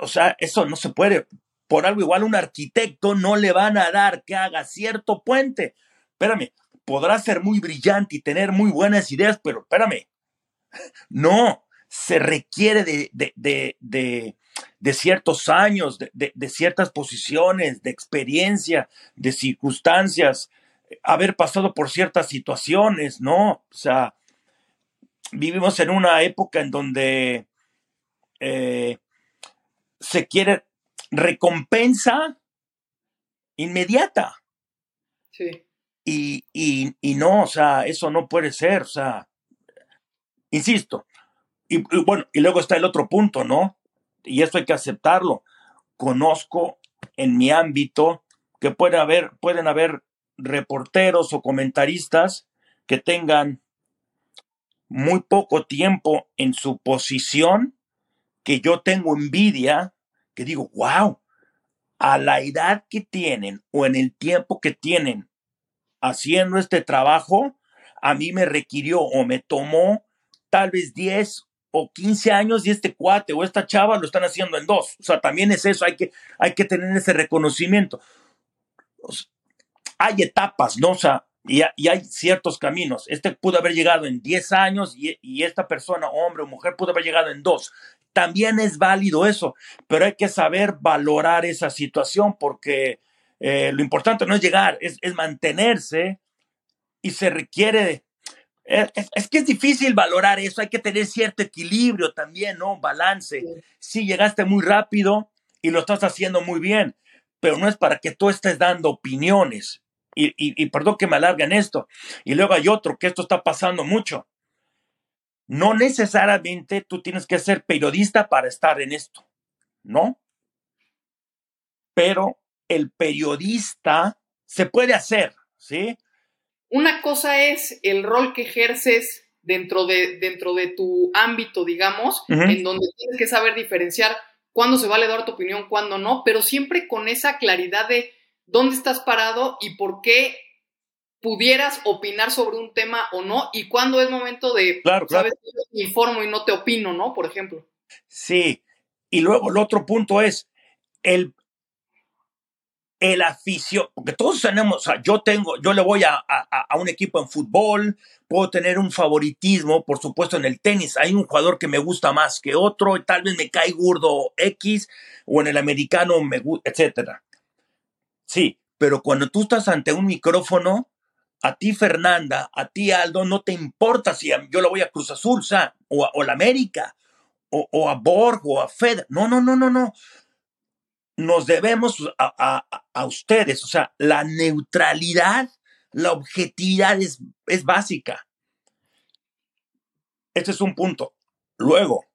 O sea, eso no se puede. Por algo igual a un arquitecto no le van a dar que haga cierto puente. Espérame, podrá ser muy brillante y tener muy buenas ideas, pero espérame. No, se requiere de ciertos años, de ciertas posiciones, de experiencia, de circunstancias, haber pasado por ciertas situaciones, ¿no? O sea, vivimos en una época en donde se quiere recompensa inmediata. Sí. Y no, o sea, eso no puede ser, o sea, insisto. Y bueno, y luego está el otro punto, ¿no? Y esto hay que aceptarlo. Conozco en mi ámbito que pueden haber reporteros o comentaristas que tengan muy poco tiempo en su posición, que yo tengo envidia, que digo, wow, a la edad que tienen o en el tiempo que tienen haciendo este trabajo, a mí me requirió o me tomó tal vez 10 o 15 años y este cuate o esta chava lo están haciendo en 2. O sea, también es eso, hay que tener ese reconocimiento. O sea, hay etapas, ¿no? O sea, y hay ciertos caminos. Este pudo haber llegado en 10 años y esta persona, hombre o mujer, pudo haber llegado en 2. También es válido eso, pero hay que saber valorar esa situación porque lo importante no es llegar, es mantenerse y se requiere... Es que es difícil valorar eso, hay que tener cierto equilibrio también, ¿no? Balance. Sí. Sí, llegaste muy rápido y lo estás haciendo muy bien, pero no es para que tú estés dando opiniones. Y perdón que me alarguen esto. Y luego hay otro, que esto está pasando mucho. No necesariamente tú tienes que ser periodista para estar en esto, ¿no? Pero el periodista se puede hacer, ¿sí? Una cosa es el rol que ejerces dentro de tu ámbito, digamos, uh-huh. En donde tienes que saber diferenciar cuándo se vale dar tu opinión, cuándo no, pero siempre con esa claridad de dónde estás parado y por qué pudieras opinar sobre un tema o no, y cuándo es momento de, claro. ¿Sabes? Yo te informo y no te opino, ¿no? Por ejemplo. Sí, y luego el otro punto es el afición, porque todos tenemos, o sea, yo le voy a un equipo en fútbol, puedo tener un favoritismo, por supuesto en el tenis, hay un jugador que me gusta más que otro, y tal vez me cae gordo X, o en el americano, etcétera. Sí, pero cuando tú estás ante un micrófono, a ti Fernanda, a ti Aldo, no te importa si yo le voy a Cruz Azul, o a la América, o a Borg, o a Fed, no. Nos debemos a ustedes, o sea, la neutralidad, la objetividad es básica. Este es un punto. Luego,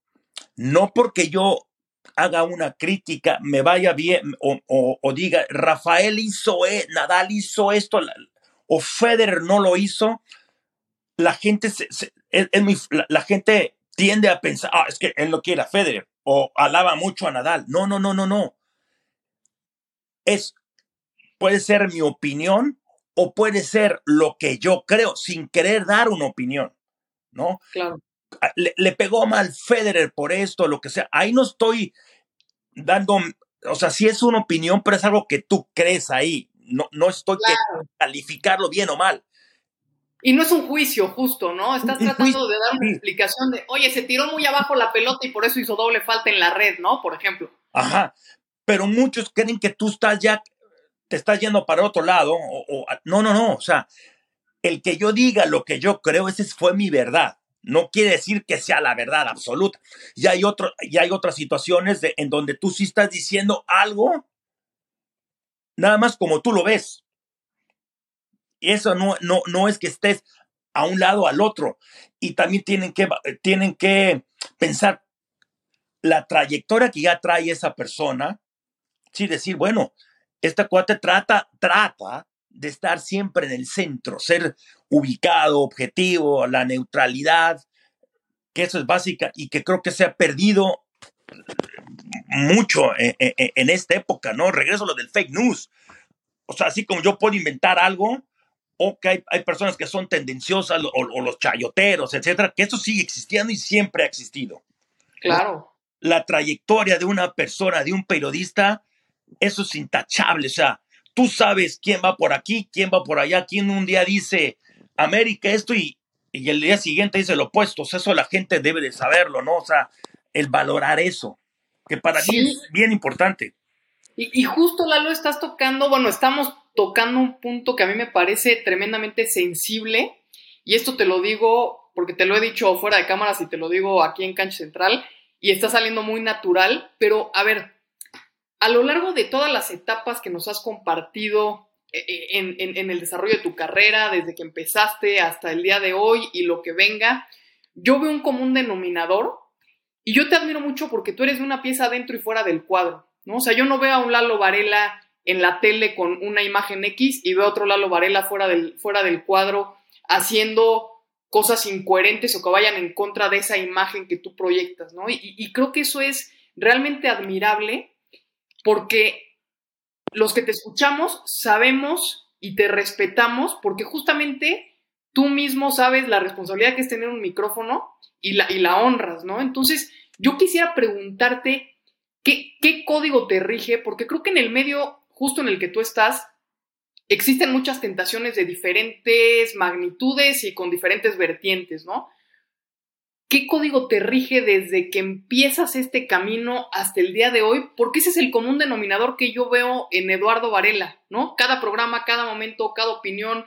no porque yo haga una crítica, me vaya bien o diga, Rafael hizo, Nadal hizo esto, o Federer no lo hizo, la gente, la gente tiende a pensar, es que él no quiere a Federer, o alaba mucho a Nadal. No. Puede ser mi opinión o puede ser lo que yo creo sin querer dar una opinión, ¿no? Claro. Le pegó mal Federer por esto, lo que sea. Ahí no estoy dando, o sea, sí es una opinión, pero es algo que tú crees ahí. No estoy claro. Calificarlo bien o mal. Y no es un juicio justo, ¿no? Estás tratando de dar una explicación de, oye, se tiró muy abajo la pelota y por eso hizo doble falta en la red, ¿no? Por ejemplo. Ajá. Pero muchos creen que tú estás ya, te estás yendo para otro lado. No. O sea, el que yo diga lo que yo creo, esa fue mi verdad. No quiere decir que sea la verdad absoluta. Y hay otras situaciones en donde tú sí estás diciendo algo, nada más como tú lo ves. Y eso no es que estés a un lado o al otro. Y también tienen que pensar la trayectoria que ya trae esa persona. Sí, decir, bueno, Esta cuate trata de estar siempre en el centro, ser ubicado, objetivo, la neutralidad, que eso es básica y que creo que se ha perdido mucho en esta época, ¿no? Regreso a lo del fake news. O sea, así como yo puedo inventar algo, o que hay personas que son tendenciosas o los chayoteros, etcétera, que eso sigue existiendo y siempre ha existido. Claro. La trayectoria de una persona, de un periodista, eso es intachable. O sea, tú sabes quién va por aquí, quién va por allá, quién un día dice América esto y el día siguiente dice lo opuesto. O sea, eso la gente debe de saberlo, ¿no? O sea, el valorar eso, que para mí es bien importante. Y justo, Lalo, estamos tocando un punto que a mí me parece tremendamente sensible, y esto te lo digo porque te lo he dicho fuera de cámaras y te lo digo aquí en Cancha Central, y está saliendo muy natural, pero a ver, a lo largo de todas las etapas que nos has compartido en el desarrollo de tu carrera, desde que empezaste hasta el día de hoy y lo que venga, yo veo un común denominador, y yo te admiro mucho porque tú eres una pieza dentro y fuera del cuadro, ¿no? O sea, yo no veo a un Lalo Varela en la tele con una imagen X y veo a otro Lalo Varela fuera del cuadro haciendo cosas incoherentes o que vayan en contra de esa imagen que tú proyectas, ¿no? Y creo que eso es realmente admirable porque los que te escuchamos sabemos y te respetamos porque justamente tú mismo sabes la responsabilidad que es tener un micrófono y la honras, ¿no? Entonces, yo quisiera preguntarte ¿qué código te rige, porque creo que en el medio justo en el que tú estás, existen muchas tentaciones de diferentes magnitudes y con diferentes vertientes, ¿no? ¿Qué código te rige desde que empiezas este camino hasta el día de hoy? Porque ese es el común denominador que yo veo en Eduardo Varela, ¿no? Cada programa, cada momento, cada opinión,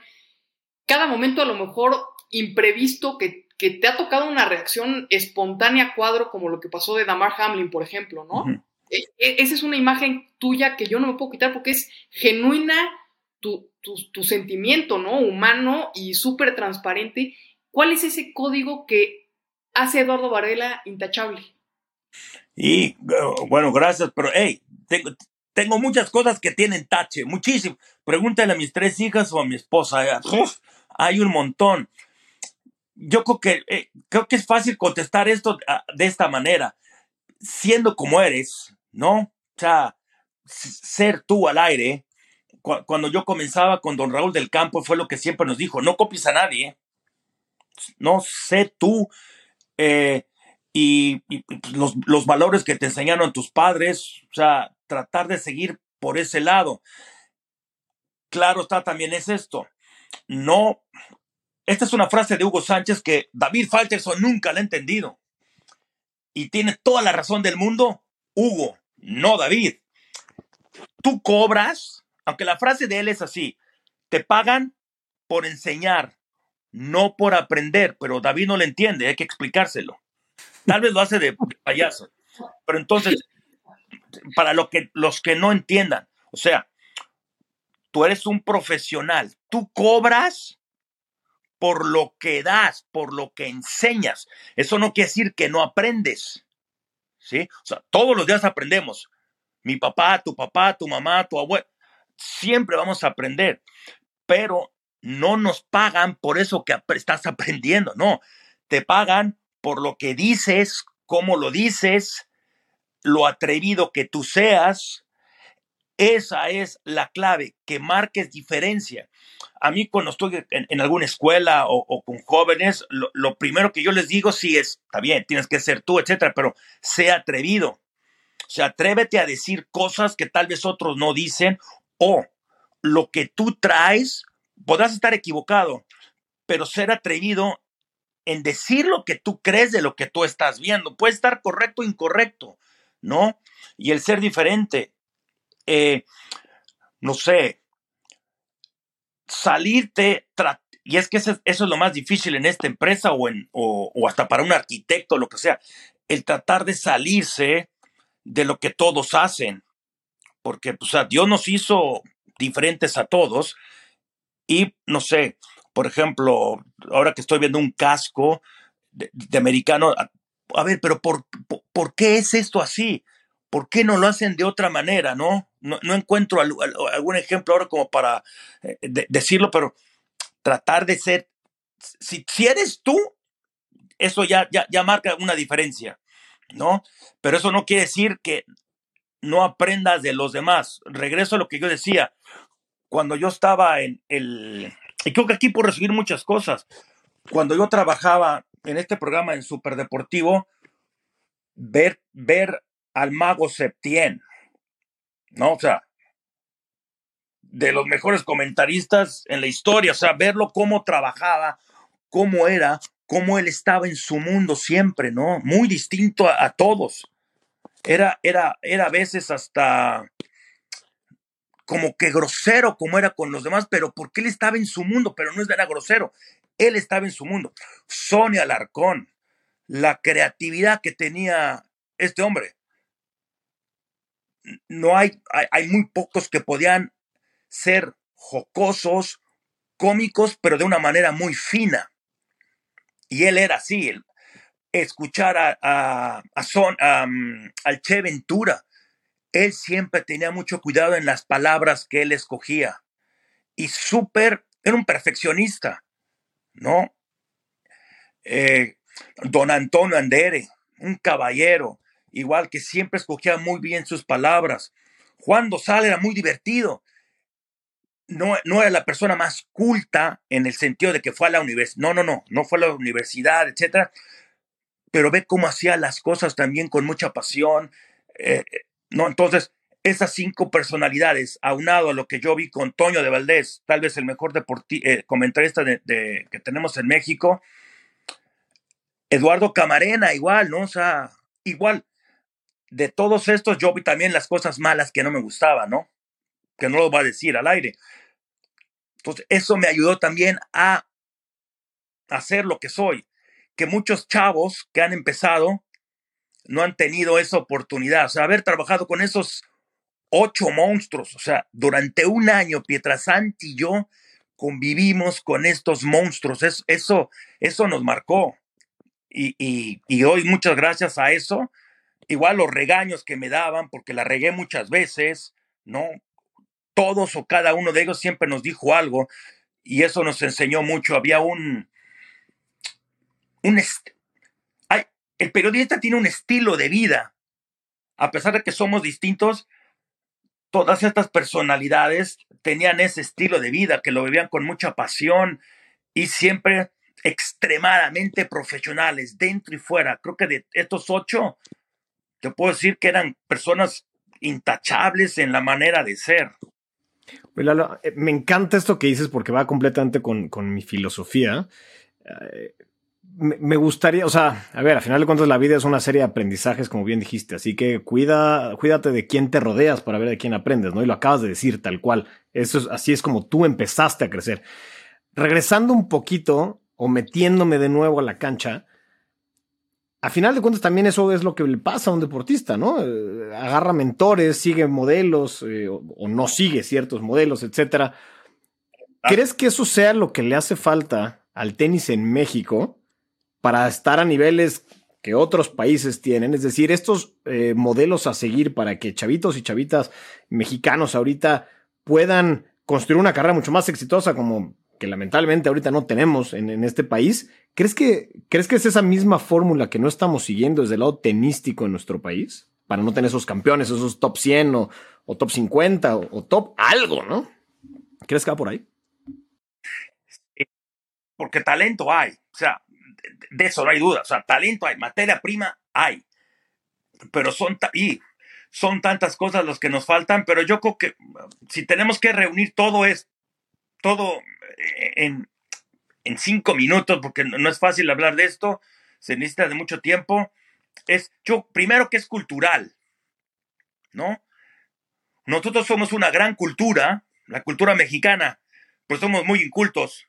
cada momento a lo mejor imprevisto que te ha tocado una reacción espontánea cuadro como lo que pasó de Damar Hamlin, por ejemplo, ¿no? Uh-huh. Esa es una imagen tuya que yo no me puedo quitar porque es genuina tu sentimiento, ¿no? Humano y súper transparente. ¿Cuál es ese código que hace Eduardo Varela intachable? Y bueno, gracias, pero hey, tengo muchas cosas que tienen tache, muchísimo. Pregúntale a mis 3 hijas o a mi esposa. Uf, hay un montón. Yo creo que es fácil contestar esto de esta manera. Siendo como eres, ¿no? O sea, ser tú al aire. Cuando yo comenzaba con don Raúl del Campo, fue lo que siempre nos dijo, no copies a nadie, no, sé tú, y los valores que te enseñaron tus padres, o sea, tratar de seguir por ese lado. Claro está, también es esto, no, esta es una frase de Hugo Sánchez que David Faitelson nunca la ha entendido, y tiene toda la razón del mundo, Hugo, no David. Tú cobras, aunque la frase de él es así, te pagan por enseñar, no por aprender, pero David no lo entiende, hay que explicárselo. Tal vez lo hace de payaso, pero entonces, para los que no entiendan, o sea, tú eres un profesional, tú cobras por lo que das, por lo que enseñas. Eso no quiere decir que no aprendes, ¿sí? O sea, todos los días aprendemos. Mi papá, tu mamá, tu abuelo. Siempre vamos a aprender, pero no nos pagan por eso que estás aprendiendo, no. Te pagan por lo que dices, cómo lo dices, lo atrevido que tú seas. Esa es la clave, que marques diferencia. A mí cuando estoy en alguna escuela o con jóvenes, lo primero que yo les digo sí es, está bien, tienes que ser tú, etcétera, pero sé atrevido. O sea, atrévete a decir cosas que tal vez otros no dicen o lo que tú traes, podrás estar equivocado, pero ser atrevido en decir lo que tú crees de lo que tú estás viendo. Puede estar correcto o incorrecto, ¿no? Y el ser diferente. No sé, salirte, y es que eso es lo más difícil en esta empresa o hasta para un arquitecto, lo que sea, el tratar de salirse de lo que todos hacen, porque o sea, Dios nos hizo diferentes a todos y no sé, por ejemplo, ahora que estoy viendo un casco de americano, a ver, pero ¿por qué es esto así? ¿por qué no lo hacen de otra manera? No encuentro algún ejemplo ahora como para decirlo, pero tratar de ser, si eres tú, eso ya marca una diferencia, ¿no? Pero eso no quiere decir que no aprendas de los demás. Regreso a lo que yo decía, cuando yo estaba y creo que aquí puedo recibir muchas cosas, cuando yo trabajaba en este programa en Superdeportivo, ver al Mago Septién, ¿no? O sea, de los mejores comentaristas en la historia, o sea, verlo cómo trabajaba, cómo era, cómo él estaba en su mundo siempre, ¿no? Muy distinto a todos. Era a veces hasta como que grosero como era con los demás, pero porque él estaba en su mundo, pero no era grosero, él estaba en su mundo. Sonia Alarcón, la creatividad que tenía este hombre. No hay muy pocos que podían ser jocosos, cómicos, pero de una manera muy fina. Y él era así. Escuchar al Che Ventura, él siempre tenía mucho cuidado en las palabras que él escogía. Y era un perfeccionista, ¿no? Don Antonio Andere, un caballero, igual, que siempre escogía muy bien sus palabras. Juan Dosal era muy divertido. No era la persona más culta en el sentido de que fue a la universidad. No fue a la universidad, etcétera. Pero ve cómo hacía las cosas también con mucha pasión. No, entonces, esas cinco personalidades, aunado a lo que yo vi con Toño de Valdés, tal vez el mejor comentarista que tenemos en México. Eduardo Camarena, igual, ¿no? O sea, igual. De todos estos, yo vi también las cosas malas que no me gustaban, ¿no? Que no lo va a decir al aire. Entonces, eso me ayudó también a hacer lo que soy. Que muchos chavos que han empezado no han tenido esa oportunidad. O sea, haber trabajado con esos 8 monstruos. O sea, durante un año, Pietrasanta y yo convivimos con estos monstruos. Eso nos marcó. Y hoy, muchas gracias a eso. Igual los regaños que me daban, porque la regué muchas veces, ¿no? Todos o cada uno de ellos siempre nos dijo algo. Y eso nos enseñó mucho. Había el periodista tiene un estilo de vida. A pesar de que somos distintos, todas estas personalidades tenían ese estilo de vida, que lo vivían con mucha pasión y siempre extremadamente profesionales, dentro y fuera. Creo que de estos 8, yo puedo decir que eran personas intachables en la manera de ser. Pues Lalo, me encanta esto que dices porque va completamente con mi filosofía. Me gustaría, o sea, a ver, al final de cuentas la vida es una serie de aprendizajes, como bien dijiste, así que cuídate de quién te rodeas para ver de quién aprendes, ¿no? Y lo acabas de decir tal cual. Así es como tú empezaste a crecer. Regresando un poquito o metiéndome de nuevo a la cancha, al final de cuentas también eso es lo que le pasa a un deportista, ¿no? Agarra mentores, sigue modelos o no sigue ciertos modelos, etcétera. ¿Crees que eso sea lo que le hace falta al tenis en México para estar a niveles que otros países tienen? Es decir, estos modelos a seguir para que chavitos y chavitas mexicanos ahorita puedan construir una carrera mucho más exitosa, como que lamentablemente ahorita no tenemos en este país. ¿Crees que es esa misma fórmula que no estamos siguiendo desde el lado tenístico en nuestro país? Para no tener esos campeones, esos top 100 o top 50 o top algo, ¿no? ¿Crees que va por ahí? Porque talento hay, o sea, de eso no hay duda, o sea, talento hay, materia prima hay, pero son tantas cosas las que nos faltan, pero yo creo que si tenemos que reunir todo en 5 minutos, porque no es fácil hablar de esto, se necesita de mucho tiempo, primero que es cultural, ¿no? Nosotros somos una gran cultura, la cultura mexicana, pero somos muy incultos.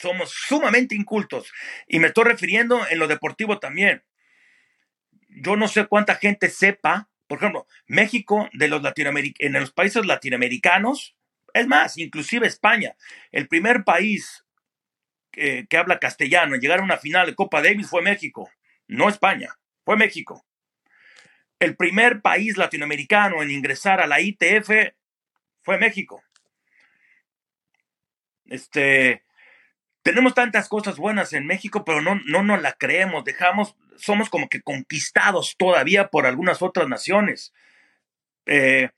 Somos sumamente incultos. Y me estoy refiriendo en lo deportivo también. Yo no sé cuánta gente sepa, por ejemplo, México, en los países latinoamericanos, es más, inclusive España, el primer país que habla castellano en llegar a una final de Copa Davis fue México, no España, fue México. El primer país latinoamericano en ingresar a la ITF fue México. Tenemos tantas cosas buenas en México, pero no nos la creemos. Somos como que conquistados todavía por algunas otras naciones. Se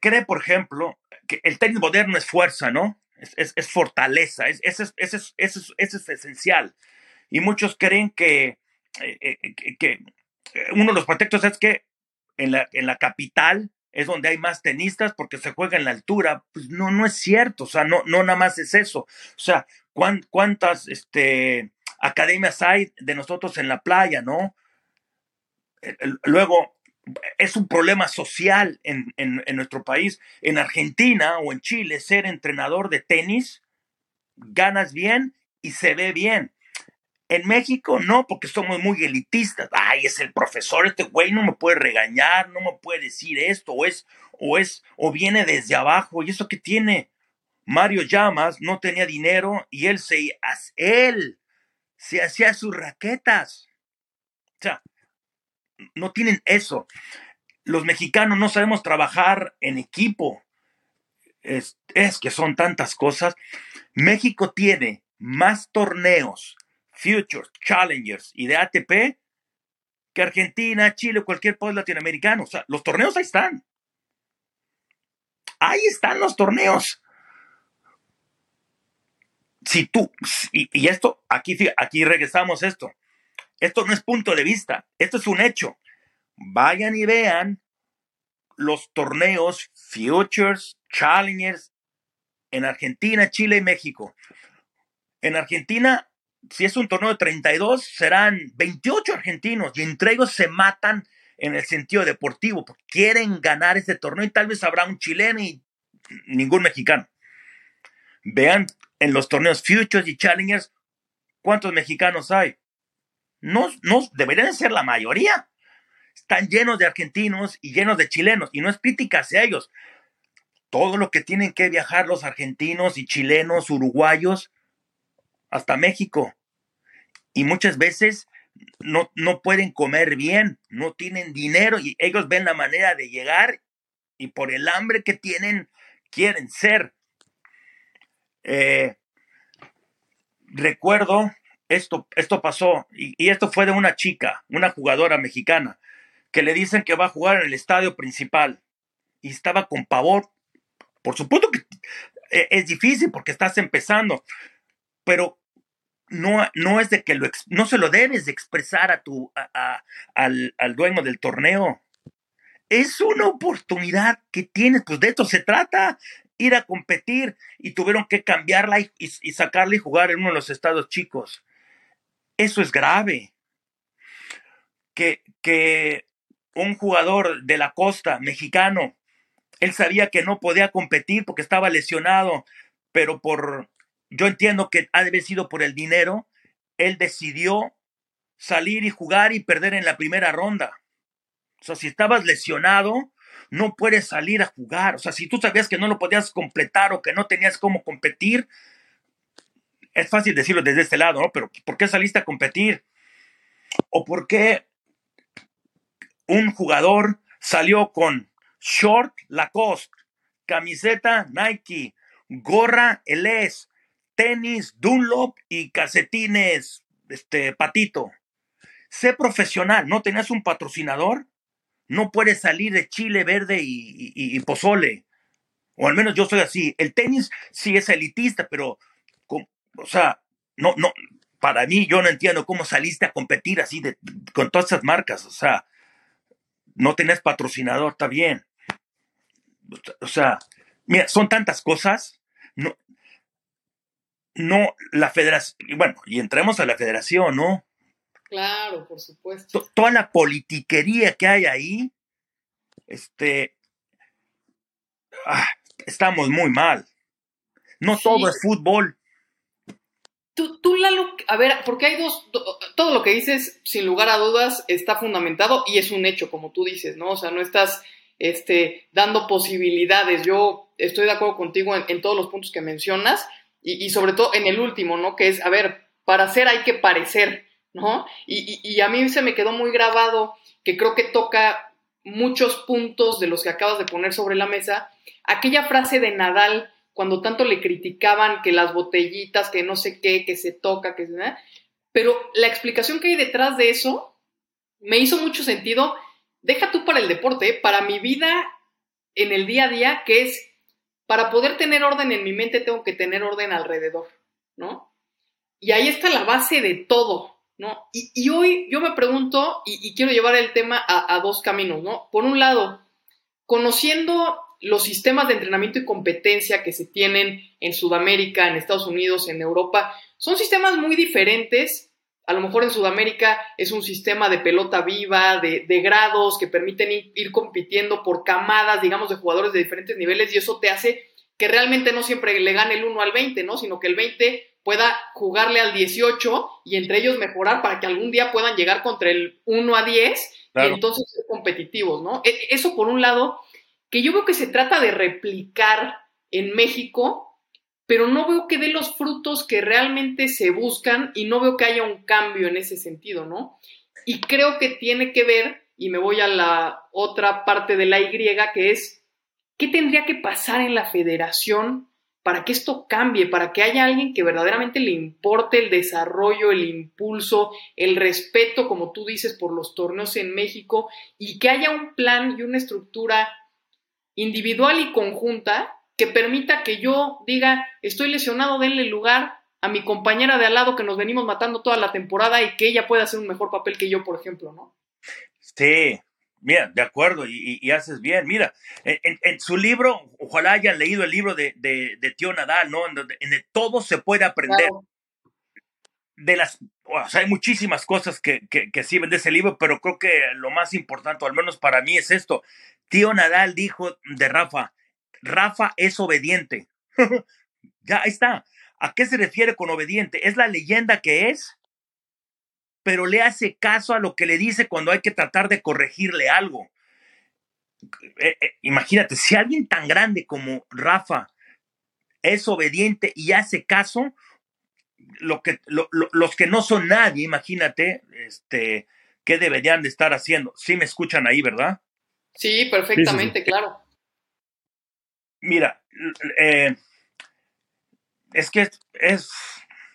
cree, por ejemplo, que el tenis moderno es fuerza, ¿no? Es fortaleza. Eso es esencial. Y muchos creen que uno de los pretextos es que en la capital es donde hay más tenistas porque se juega en la altura. Pues no es cierto. O sea, no nada más es eso. O sea, ¿cuántas academias hay de nosotros en la playa, ¿no? Luego, es un problema social en nuestro país. En Argentina o en Chile, ser entrenador de tenis, ganas bien y se ve bien. En México no, porque somos muy elitistas. Ay, es el profesor, este güey no me puede regañar, no me puede decir esto, o viene desde abajo. ¿Y eso qué tiene? Mario Llamas no tenía dinero y él se hacía sus raquetas. O sea, no tienen eso. Los mexicanos no sabemos trabajar en equipo. Es que son tantas cosas. México tiene más torneos Futures, Challengers y de ATP que Argentina, Chile o cualquier país latinoamericano. O sea, los torneos ahí están. Ahí están los torneos. Si tú, y esto, aquí regresamos esto. Esto no es punto de vista. Esto es un hecho. Vayan y vean los torneos Futures, Challengers en Argentina, Chile y México. En Argentina, si es un torneo de 32, serán 28 argentinos y entre ellos se matan en el sentido deportivo porque quieren ganar este torneo y tal vez habrá un chileno y ningún mexicano. Vean en los torneos Futures y Challengers cuántos mexicanos hay. No deberían ser la mayoría. Están llenos de argentinos y llenos de chilenos y no es crítica hacia ellos. Todo lo que tienen que viajar los argentinos y chilenos, uruguayos, hasta México, y muchas veces no pueden comer bien, no tienen dinero y ellos ven la manera de llegar y por el hambre que tienen quieren ser. Recuerdo, esto pasó y esto fue de una chica, una jugadora mexicana que le dicen que va a jugar en el estadio principal y estaba con pavor. Por supuesto que es difícil porque estás empezando, pero no es de que no se lo debes de expresar a al dueño del torneo. Es una oportunidad que tienes, pues de esto se trata, ir a competir, y tuvieron que cambiarla y sacarla y jugar en uno de los estados chicos. Eso es grave. Que un jugador de la costa mexicano, él sabía que no podía competir porque estaba lesionado, pero yo entiendo que ha de haber sido por el dinero, él decidió salir y jugar y perder en la primera ronda. O sea, si estabas lesionado, no puedes salir a jugar. O sea, si tú sabías que no lo podías completar o que no tenías cómo competir, es fácil decirlo desde este lado, ¿no? Pero ¿por qué saliste a competir? ¿O por qué un jugador salió con short Lacoste, camiseta Nike, gorra L.S., tenis Dunlop y calcetines Patito? Sé profesional. ¿No tenías un patrocinador? No puedes salir de chile verde y pozole. O al menos yo soy así. El tenis sí es elitista, pero o sea, no, para mí yo no entiendo cómo saliste a competir así con todas esas marcas. O sea, no tenés patrocinador, está bien. O sea, mira, son tantas cosas. No, la federación, bueno, y entremos a la federación, ¿no? Claro, por supuesto. Toda la politiquería que hay ahí, estamos muy mal. No sí. Todo es fútbol. Tú, Lalo, a ver, porque hay todo lo que dices, sin lugar a dudas, está fundamentado y es un hecho, como tú dices, ¿no? O sea, no estás dando posibilidades. Yo estoy de acuerdo contigo en todos los puntos que mencionas, y sobre todo en el último, ¿no? Que es, a ver, para ser hay que parecer, ¿no? Y a mí se me quedó muy grabado, que creo que toca muchos puntos de los que acabas de poner sobre la mesa, aquella frase de Nadal, cuando tanto le criticaban que las botellitas, que no sé qué, que se toca, que se... Pero la explicación que hay detrás de eso me hizo mucho sentido, deja tú para el deporte, para mi vida en el día a día, que es, para poder tener orden en mi mente, tengo que tener orden alrededor, ¿no? Y ahí está la base de todo, ¿no? Y hoy yo me pregunto, y quiero llevar el tema a dos caminos, ¿no? Por un lado, conociendo los sistemas de entrenamiento y competencia que se tienen en Sudamérica, en Estados Unidos, en Europa, son sistemas muy diferentes. A lo mejor en Sudamérica es un sistema de pelota viva, de grados que permiten ir compitiendo por camadas, digamos, de jugadores de diferentes niveles, y eso te hace que realmente no siempre le gane el 1 al 20, ¿no? Sino que el 20 pueda jugarle al 18 y entre ellos mejorar para que algún día puedan llegar contra el 1 a 10 claro. Y entonces ser competitivos, ¿no? Eso por un lado, que yo veo que se trata de replicar en México, pero no veo que dé los frutos que realmente se buscan y no veo que haya un cambio en ese sentido, ¿no? Y creo que tiene que ver, y me voy a la otra parte de la Y, que es, ¿qué tendría que pasar en la federación para que esto cambie, para que haya alguien que verdaderamente le importe el desarrollo, el impulso, el respeto, como tú dices, por los torneos en México, y que haya un plan y una estructura individual y conjunta que permita que yo diga, estoy lesionado, denle lugar a mi compañera de al lado que nos venimos matando toda la temporada y que ella pueda hacer un mejor papel que yo, por ejemplo, ¿no? Sí, mira, de acuerdo, y haces bien. Mira, en su libro, ojalá hayan leído el libro de Tío Nadal, ¿no? En donde todo se puede aprender. Claro. O sea, hay muchísimas cosas que sirven de ese libro, pero creo que lo más importante, al menos para mí, es esto. Tío Nadal dijo de Rafa es obediente. Ya está. ¿A qué se refiere con obediente? Es la leyenda que es, pero le hace caso a lo que le dice cuando hay que tratar de corregirle algo. Imagínate, si alguien tan grande como Rafa es obediente y hace caso, los que no son nadie, imagínate, ¿qué deberían de estar haciendo? Sí me escuchan ahí, ¿verdad? Sí, perfectamente, sí. Claro. Mira, es que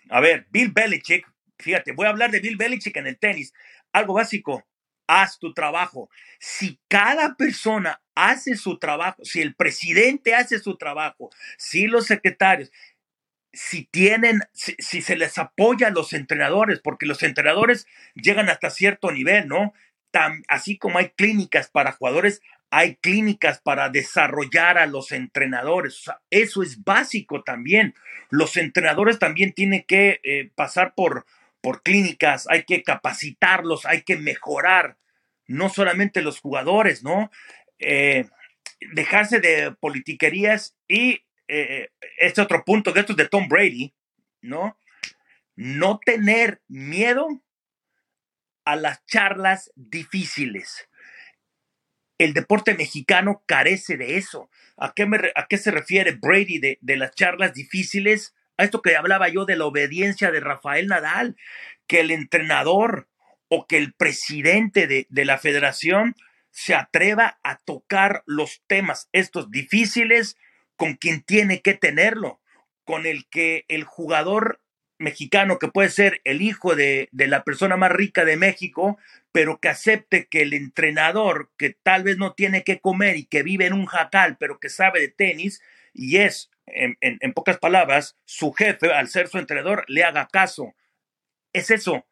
a ver, Bill Belichick, fíjate, voy a hablar de Bill Belichick en el tenis. Algo básico, haz tu trabajo. Si cada persona hace su trabajo, si el presidente hace su trabajo, si los secretarios, si se les apoya a los entrenadores, porque los entrenadores llegan hasta cierto nivel, ¿no? Así como hay clínicas para jugadores, hay clínicas para desarrollar a los entrenadores. O sea, eso es básico también. Los entrenadores también tienen que pasar por clínicas, hay que capacitarlos, hay que mejorar, no solamente los jugadores, ¿no? Dejarse de politiquerías y este otro punto, que esto es de Tom Brady, ¿no? No tener miedo a las charlas difíciles. El deporte mexicano carece de eso. ¿A qué se refiere Brady de las charlas difíciles? A esto que hablaba yo de la obediencia de Rafael Nadal, que el entrenador o que el presidente de la federación se atreva a tocar los temas estos difíciles con quien tiene que tenerlo, con el que el jugador mexicano, que puede ser el hijo de la persona más rica de México, pero que acepte que el entrenador, que tal vez no tiene que comer y que vive en un jacal, pero que sabe de tenis y es, en pocas palabras, su jefe, al ser su entrenador, le haga caso. Es eso,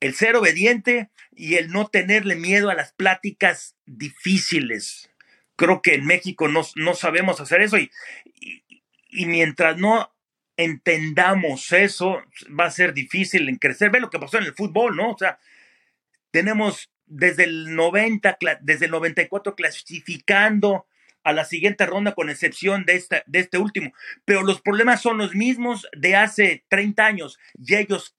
el ser obediente y el no tenerle miedo a las pláticas difíciles. Creo que en México no sabemos hacer eso y mientras no entendamos eso, va a ser difícil en crecer. Ve lo que pasó en el fútbol, ¿no? O sea, tenemos desde el 90, desde el 94 clasificando a la siguiente ronda con excepción de este último, pero los problemas son los mismos de hace 30 años y ellos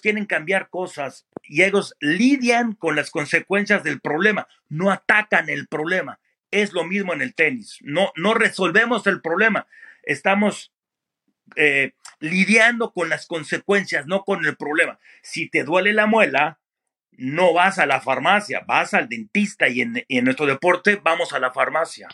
quieren cambiar cosas y ellos lidian con las consecuencias del problema, no atacan el problema. Es lo mismo en el tenis, no resolvemos el problema, estamos lidiando con las consecuencias, no con el problema. Si te duele la muela, no vas a la farmacia, vas al dentista, y en nuestro deporte vamos a la farmacia.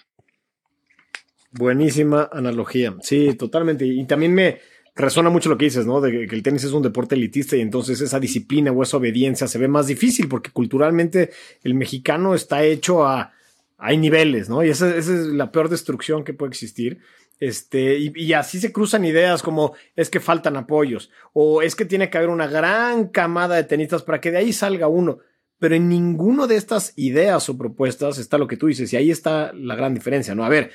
Buenísima analogía. Sí, totalmente. Y también me resuena mucho lo que dices, ¿no? De que el tenis es un deporte elitista y entonces esa disciplina o esa obediencia se ve más difícil porque culturalmente el mexicano está hecho a... Hay niveles, ¿no? Y esa es la peor destrucción que puede existir. Y así se cruzan ideas como es que faltan apoyos o es que tiene que haber una gran camada de tenistas para que de ahí salga uno. Pero en ninguno de estas ideas o propuestas está lo que tú dices y ahí está la gran diferencia, ¿no? A ver,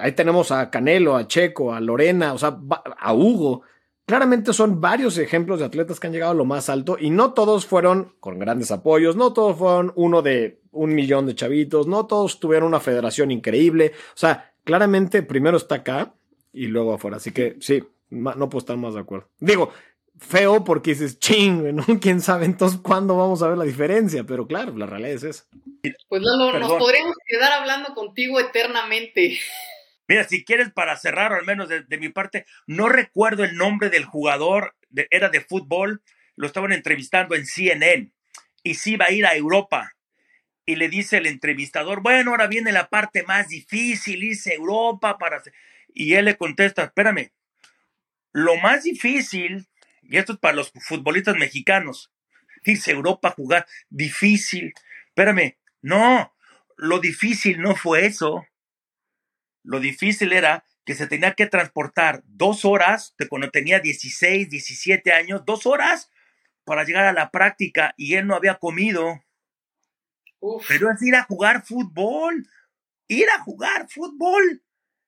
ahí tenemos a Canelo, a Checo, a Lorena, o sea, a Hugo. Claramente son varios ejemplos de atletas que han llegado a lo más alto y no todos fueron con grandes apoyos, no todos fueron uno de 1,000,000 de chavitos, no todos tuvieron una federación increíble. O sea, claramente primero está acá y luego afuera. Así que sí, no puedo estar más de acuerdo. Digo, feo porque dices, ching, ¿no? ¿Quién sabe entonces cuándo vamos a ver la diferencia? Pero claro, la realidad es esa. Pues Lalo, nos podríamos quedar hablando contigo eternamente. Mira, si quieres, para cerrar, al menos de mi parte, no recuerdo el nombre del jugador, era de fútbol, lo estaban entrevistando en CNN y sí iba a ir a Europa. Y le dice el entrevistador, bueno, ahora viene la parte más difícil, irse a Europa para... Y él le contesta, espérame, lo más difícil, y esto es para los futbolistas mexicanos, irse a Europa a jugar, difícil, espérame, no, lo difícil no fue eso. Lo difícil era que se tenía que transportar 2 horas, de cuando tenía 16, 17 años, 2 horas para llegar a la práctica y él no había comido. Uf. Pero es ir a jugar fútbol.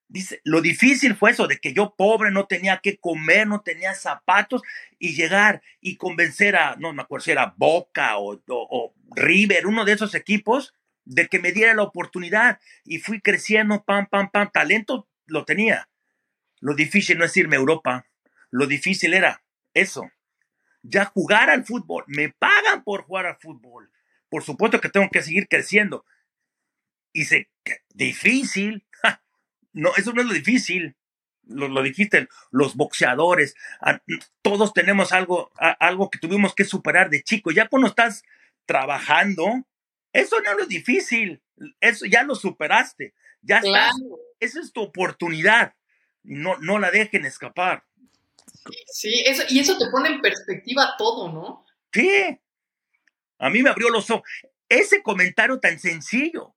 Dice, lo difícil fue eso, de que yo pobre no tenía que comer, no tenía zapatos y llegar y convencer a, no me acuerdo si era Boca o River, uno de esos equipos, de que me diera la oportunidad y fui creciendo, pam, talento lo tenía. Lo difícil no es irme a Europa, lo difícil era eso, ya jugar al fútbol, me pagan por jugar al fútbol, por supuesto que tengo que seguir creciendo. Y sé, difícil, ja, no, eso no es lo difícil, lo dijiste, los boxeadores, todos tenemos algo que tuvimos que superar de chico, ya cuando estás trabajando, eso no es lo difícil, eso ya lo superaste, ya está, claro. Esa es tu oportunidad, no la dejen escapar. Sí, eso, y eso te pone en perspectiva todo, ¿no? Sí, a mí me abrió los ojos, ese comentario tan sencillo,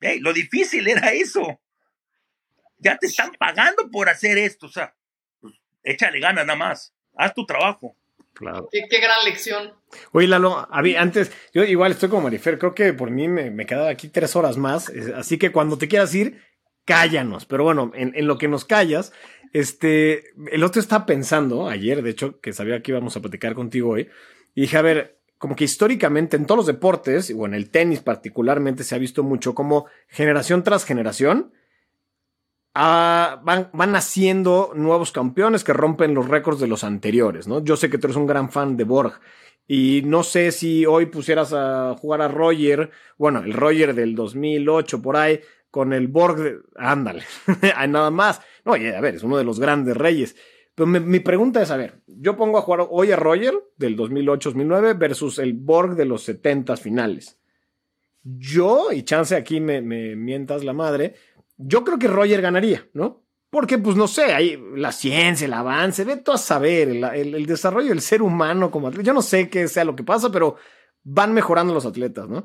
hey, lo difícil era eso, ya te están pagando por hacer esto, o sea, pues, échale ganas nada más, haz tu trabajo. Claro. Qué gran lección. Oye, Lalo, antes, yo igual estoy como Marifer, creo que por mí me quedaba aquí 3 horas más, así que cuando te quieras ir, cállanos. Pero bueno, en lo que nos callas, el otro estaba pensando ayer, de hecho, que sabía que íbamos a platicar contigo hoy, y dije, a ver, como que históricamente en todos los deportes, o en el tenis particularmente, se ha visto mucho como generación tras generación, van naciendo nuevos campeones que rompen los récords de los anteriores, ¿no? Yo sé que tú eres un gran fan de Borg y no sé si hoy pusieras a jugar a Roger, bueno, el Roger del 2008 por ahí, con el Borg, ándale, nada más. No, a ver, es uno de los grandes reyes. Pero mi pregunta es, a ver, yo pongo a jugar hoy a Roger del 2008-2009 versus el Borg de los 70 finales. Yo, y chance aquí me mientas la madre, yo creo que Roger ganaría, ¿no? Porque, pues, no sé, ahí la ciencia, el avance, ve tú a saber, el desarrollo del ser humano como atleta. Yo no sé qué sea lo que pasa, pero van mejorando los atletas, ¿no?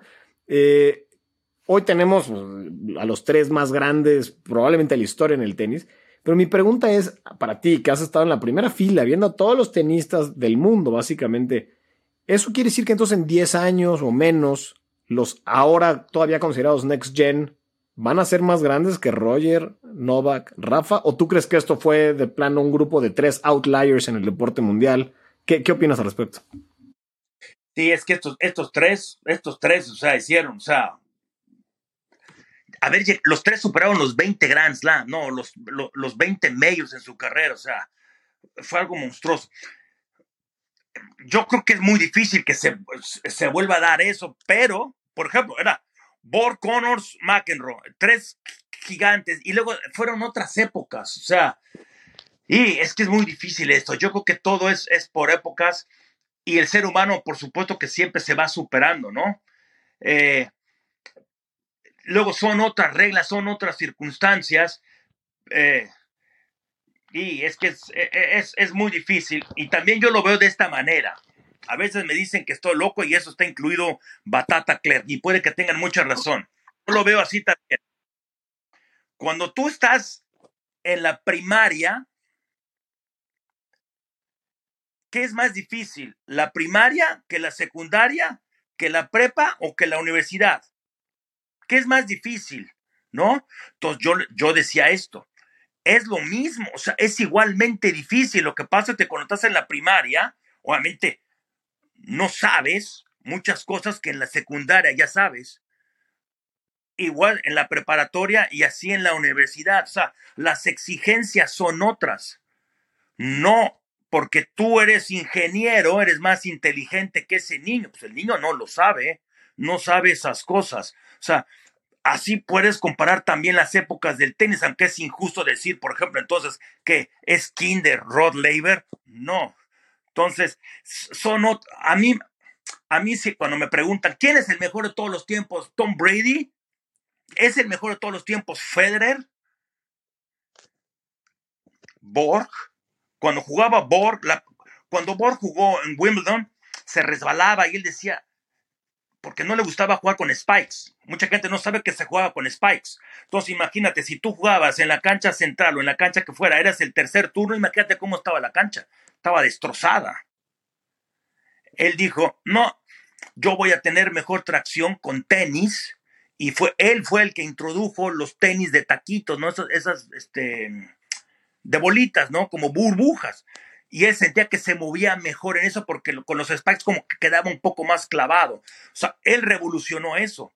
Hoy tenemos a los 3 más grandes, probablemente de la historia en el tenis. Pero mi pregunta es, para ti, que has estado en la primera fila, viendo a todos los tenistas del mundo, básicamente, ¿eso quiere decir que entonces en 10 años o menos, los ahora todavía considerados next gen, ¿van a ser más grandes que Roger, Novak, Rafa? ¿O tú crees que esto fue de plano un grupo de 3 outliers en el deporte mundial? ¿Qué opinas al respecto? Sí, es que estos tres, o sea, hicieron, o sea... A ver, los 3 superaron los 20 Grand Slam, no, los 20 majors en su carrera, o sea, fue algo monstruoso. Yo creo que es muy difícil que se vuelva a dar eso, pero, por ejemplo, era... Borg, Connors, McEnroe, 3 gigantes, y luego fueron otras épocas, o sea, Y es que es muy difícil esto. Yo creo que todo es por épocas y el ser humano, por supuesto, que siempre se va superando, ¿no? Luego son otras reglas, son otras circunstancias. Y es que es muy difícil. Y también yo lo veo de esta manera. A veces me dicen que estoy loco y eso está incluido Batata Claire. Y puede que tengan mucha razón. Yo lo veo así también. Cuando tú estás en la primaria, ¿qué es más difícil? ¿La primaria que la secundaria, que la prepa o que la universidad? ¿Qué es más difícil? ¿No? Entonces yo decía esto. Es lo mismo, o sea, es igualmente difícil. Lo que pasa es que cuando estás en la primaria, obviamente no sabes muchas cosas que en la secundaria ya sabes. Igual en la preparatoria y así en la universidad. O sea, las exigencias son otras. No porque tú eres ingeniero, eres más inteligente que ese niño. Pues el niño no lo sabe, no sabe esas cosas. O sea, así puedes comparar también las épocas del tenis, aunque es injusto decir, por ejemplo, entonces, que es kinder Rod Laver. No. Entonces, son a mí sí, cuando me preguntan, ¿quién es el mejor de todos los tiempos? ¿Tom Brady? ¿Es el mejor de todos los tiempos Federer? Borg. Cuando jugaba Borg, cuando Borg jugó en Wimbledon, se resbalaba y él decía, porque no le gustaba jugar con spikes. Mucha gente no sabe que se jugaba con spikes. Entonces imagínate, si tú jugabas en la cancha central o en la cancha que fuera, eras el tercer turno, imagínate cómo estaba la cancha. Estaba destrozada. Él dijo, no, yo voy a tener mejor tracción con tenis. Y él fue el que introdujo los tenis de taquitos, ¿no? Esas de bolitas, ¿no? Como burbujas. Y él sentía que se movía mejor en eso porque con los spikes como que quedaba un poco más clavado. O sea, él revolucionó eso.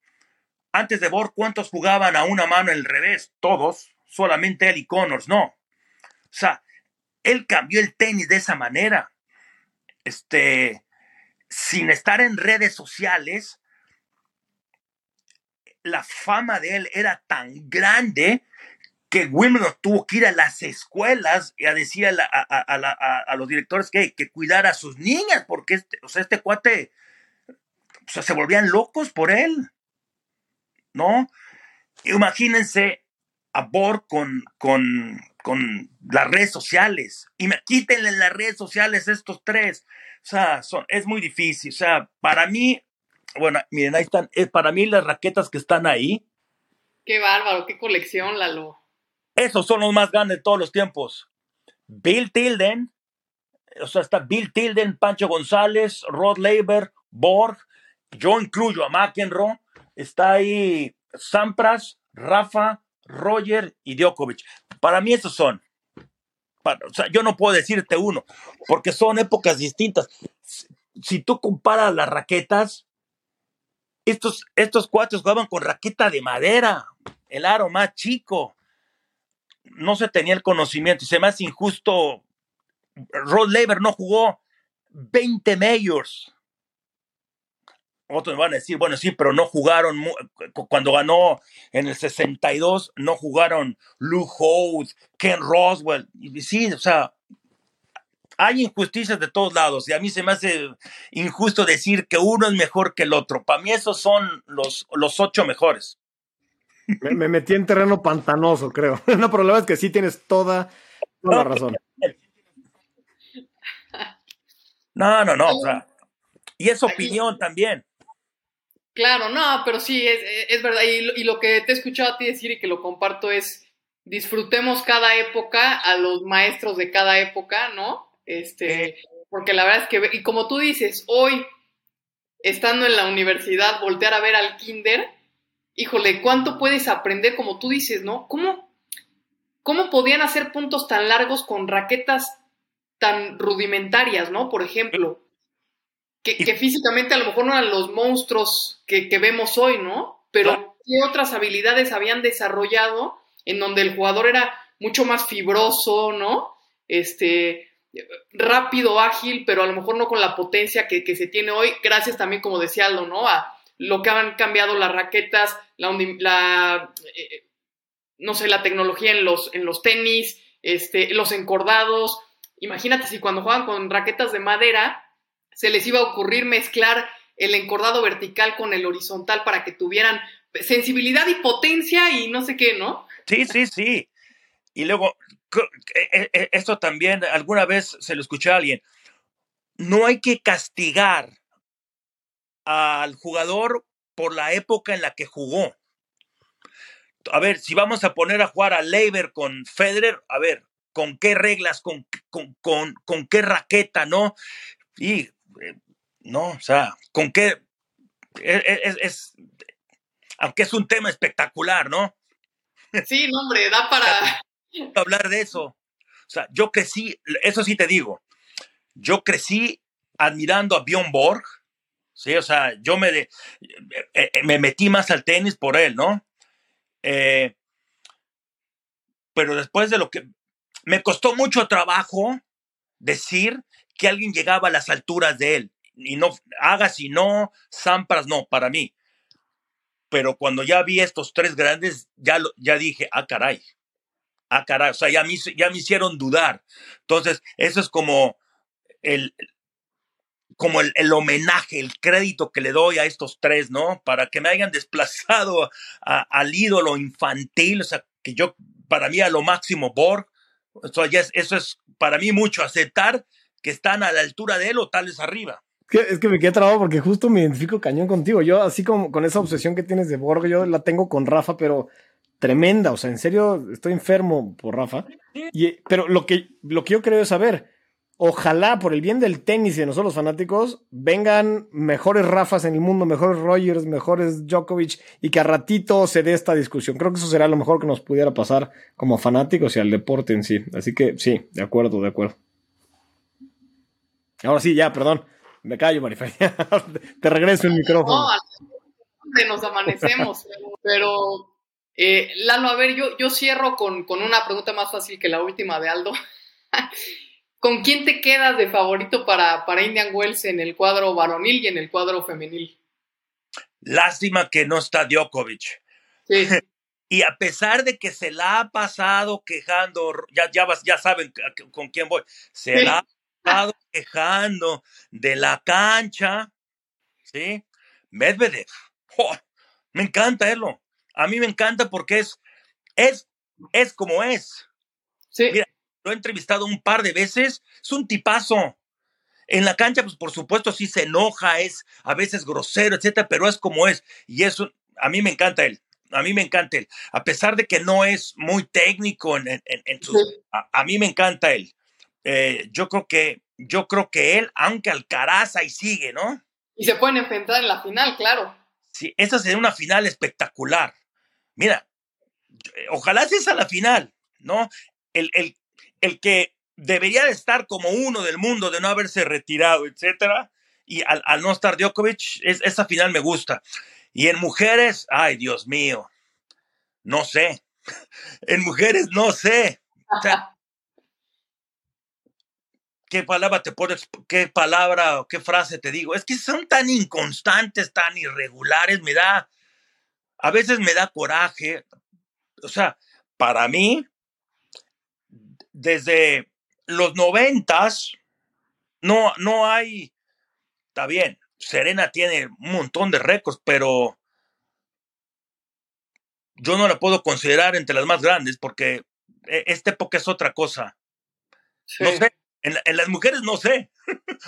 Antes de Borg, ¿cuántos jugaban a una mano al revés? Todos. Solamente él y Connors, no. O sea, él cambió el tenis de esa manera. Sin estar en redes sociales, la fama de él era tan grande que Wimbledon tuvo que ir a las escuelas y a decir a los directores que cuidara a sus niñas, porque este cuate, o sea, se volvían locos por él, ¿no? Imagínense a Borg con las redes sociales. Y quítenle las redes sociales a estos tres. O sea, es muy difícil. O sea, para mí, bueno, miren, ahí están. Para mí las raquetas que están ahí. Qué bárbaro, qué colección, Lalo. Esos son los más grandes de todos los tiempos. Bill Tilden. O sea, está Bill Tilden, Pancho González, Rod Laver, Borg. Yo incluyo a McEnroe. Está ahí Sampras, Rafa, Roger y Djokovic. Para mí esos son. O sea, yo no puedo decirte uno, porque son épocas distintas. Si tú comparas las raquetas, estos cuatro jugaban con raqueta de madera, el aro más chico. No se tenía el conocimiento. Y se me hace injusto. Rod Laver no jugó 20 majors. Otros me van a decir, bueno, sí, pero no jugaron. Cuando ganó en el 62, no jugaron Lou Holt, Ken Roswell. Y sí, o sea, hay injusticias de todos lados y a mí se me hace injusto decir que uno es mejor que el otro. Para mí esos son los ocho mejores. Me metí en terreno pantanoso, creo. No, pero la verdad es que sí tienes toda la razón. No. O sea, y es opinión también. Claro, no, pero sí, es verdad. Y lo que te he escuchado a ti decir y que lo comparto es disfrutemos cada época, a los maestros de cada época, ¿no? Porque la verdad es que, y como tú dices, hoy, estando en la universidad, voltear a ver al kinder, híjole, ¿cuánto puedes aprender? Como tú dices, ¿no? ¿Cómo podían hacer puntos tan largos con raquetas tan rudimentarias, ¿no? Por ejemplo, que físicamente a lo mejor no eran los monstruos que vemos hoy, ¿no? Pero ¿qué otras habilidades habían desarrollado en donde el jugador era mucho más fibroso, ¿no? Rápido, ágil, pero a lo mejor no con la potencia que se tiene hoy, gracias también, como decía Aldo, ¿no? A lo que han cambiado las raquetas, la tecnología en los tenis, los encordados. Imagínate si cuando juegan con raquetas de madera se les iba a ocurrir mezclar el encordado vertical con el horizontal para que tuvieran sensibilidad y potencia y no sé qué, ¿no? Sí, sí, sí. Y luego, esto también alguna vez se lo escuché a alguien. No hay que castigar al jugador por la época en la que jugó. A ver, si vamos a poner a jugar a Laver con Federer, a ver, ¿con qué reglas? ¿Con qué raqueta? ¿No? Y no, o sea, ¿con qué? Aunque es un tema espectacular, ¿no? Sí, no, hombre, da para hablar de eso. O sea, yo crecí, eso sí te digo, yo crecí admirando a Björn Borg, sí, o sea, yo me metí más al tenis por él, ¿no? Pero después de lo que me costó mucho trabajo decir que alguien llegaba a las alturas de él, y no, Agassi si no, Sampras no, para mí. Pero cuando ya vi estos tres grandes, ya dije, ah, caray, o sea, ya me hicieron dudar. Entonces, eso es como el homenaje, el crédito que le doy a estos tres, ¿no? Para que me hayan desplazado al ídolo infantil, o sea, que yo, para mí, a lo máximo Borg, o sea, eso es para mí mucho, aceptar que están a la altura de él o tal vez arriba. Es que me quedé trabado porque justo me identifico cañón contigo. Yo, así como con esa obsesión que tienes de Borg, yo la tengo con Rafa, pero tremenda. O sea, en serio, estoy enfermo por Rafa. Pero lo que yo creo es, a ver, ojalá por el bien del tenis y de nosotros los fanáticos, vengan mejores Rafas en el mundo, mejores Rogers, mejores Djokovic, y que a ratito se dé esta discusión. Creo que eso será lo mejor que nos pudiera pasar como fanáticos y al deporte en sí. Así que sí, de acuerdo. Ahora sí, ya, perdón. Me callo, Marifé. Te regreso el micrófono. No, nos amanecemos. pero Lalo, a ver, yo cierro con una pregunta más fácil que la última de Aldo. ¿Con quién te quedas de favorito para Indian Wells en el cuadro varonil y en el cuadro femenil? Lástima que no está Djokovic. Sí. Y a pesar de que se la ha pasado quejando, ya saben con quién voy, se sí. La ha estado quejando de la cancha, ¿sí? Medvedev, ¡oh! Me encanta verlo, a mí me encanta porque es como es. Sí. Mira, lo he entrevistado un par de veces, es un tipazo. En la cancha, pues por supuesto sí se enoja, es a veces grosero, etcétera, pero es como es, y eso a mí me encanta él. A mí me encanta él, a pesar de que no es muy técnico en sus, sí. A mí me encanta él. Yo creo que él, aunque Alcaraz ahí sigue, ¿no? Y se pueden enfrentar en la final, claro. Sí, esa sería una final espectacular. Mira, ojalá sea esa la final, ¿no? El que debería de estar como uno del mundo de no haberse retirado, etcétera, y al no estar Djokovic, esa final me gusta. Y en mujeres, ay, Dios mío, no sé. En mujeres no sé. O sea, ¿Qué palabra o qué frase te digo? Es que son tan inconstantes, tan irregulares, a veces me da coraje. O sea, para mí, desde los 90s, no hay, está bien, Serena tiene un montón de récords, pero yo no la puedo considerar entre las más grandes porque esta época es otra cosa. Sí. No sé. En las mujeres no sé,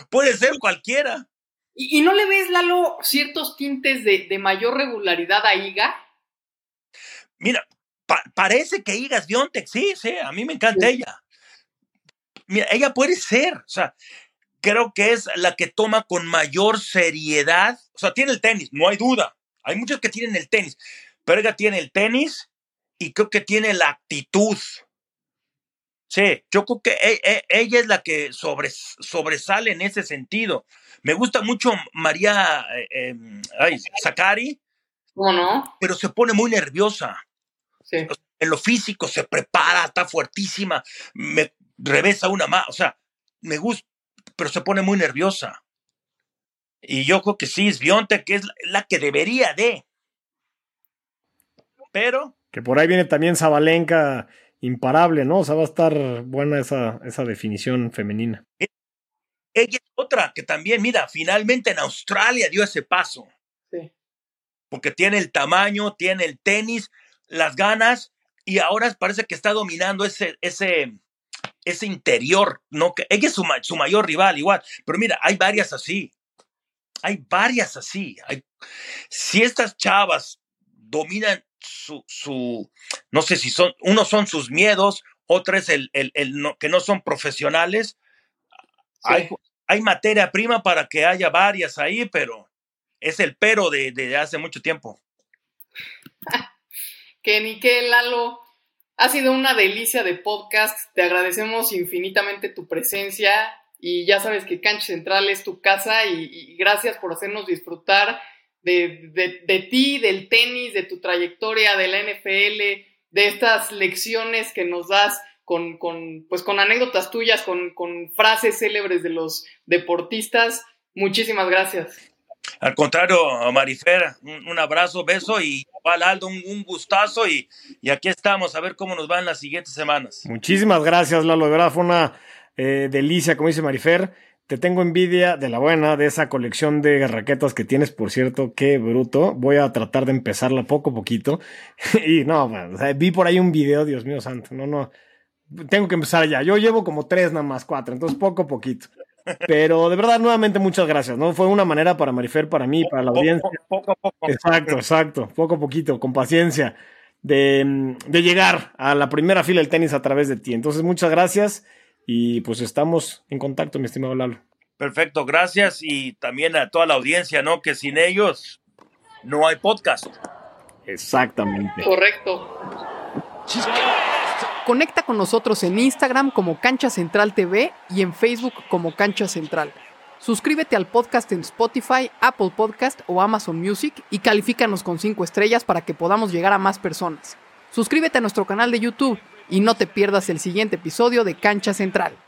puede ser cualquiera. ¿Y no le ves, Lalo, ciertos tintes de mayor regularidad a Iga? Mira, parece que Iga Swiatek, sí, a mí me encanta ella. Mira, ella puede ser, o sea, creo que es la que toma con mayor seriedad, o sea, tiene el tenis, no hay duda, hay muchos que tienen el tenis, pero ella tiene el tenis y creo que tiene la actitud. Sí, yo creo que ella es la que sobresale en ese sentido. Me gusta mucho María Sakkari. ¿Cómo no? Pero se pone muy nerviosa. Sí. O sea, en lo físico se prepara, está fuertísima, me revesa una más. O sea, me gusta, pero se pone muy nerviosa. Y yo creo que sí, Swiatek, que es la que debería de. Pero... Que por ahí viene también Sabalenka... imparable, ¿no? O sea, va a estar buena esa definición femenina. Ella es otra que también, mira, finalmente en Australia dio ese paso. Sí. Porque tiene el tamaño, tiene el tenis, las ganas, y ahora parece que está dominando ese interior, ¿no? Que ella es su mayor rival, igual. Pero mira, hay varias así. Si estas chavas dominan su no sé si son, unos son sus miedos, otro es que no son profesionales. Sí. Hay materia prima para que haya varias ahí, pero es el pero de hace mucho tiempo. Kenny, que Lalo, ha sido una delicia de podcast. Te agradecemos infinitamente tu presencia y ya sabes que Cancha Central es tu casa y gracias por hacernos disfrutar de ti, del tenis, de tu trayectoria, de la NFL, de estas lecciones que nos das con anécdotas tuyas, con frases célebres de los deportistas. Muchísimas gracias. Al contrario, Marifer, un abrazo, beso y Aldo, un gustazo y aquí estamos a ver cómo nos van las siguientes semanas. Muchísimas gracias, Lalo, de verdad fue una delicia, como dice Marifer. Te tengo envidia de la buena, de esa colección de raquetas que tienes, por cierto, qué bruto. Voy a tratar de empezarla poco a poquito. Y no, man, o sea, vi por ahí un video, Dios mío santo, no. Tengo que empezar ya. Yo llevo como 3 nada más, 4, entonces poco a poquito. Pero de verdad, nuevamente, muchas gracias, ¿no? Fue una manera para Marifer, para mí, para la audiencia. Poco a poco. Exacto. Poco a poquito, con paciencia, de llegar a la primera fila del tenis a través de ti. Entonces, muchas gracias. Y pues estamos en contacto, mi estimado Lalo. Perfecto, gracias. Y también a toda la audiencia, ¿no? Que sin ellos no hay podcast. Exactamente. Correcto. Conecta con nosotros en Instagram como Cancha Central TV y en Facebook como Cancha Central. Suscríbete al podcast en Spotify, Apple Podcast o Amazon Music y califícanos con 5 estrellas para que podamos llegar a más personas. Suscríbete a nuestro canal de YouTube. Y no te pierdas el siguiente episodio de Cancha Central.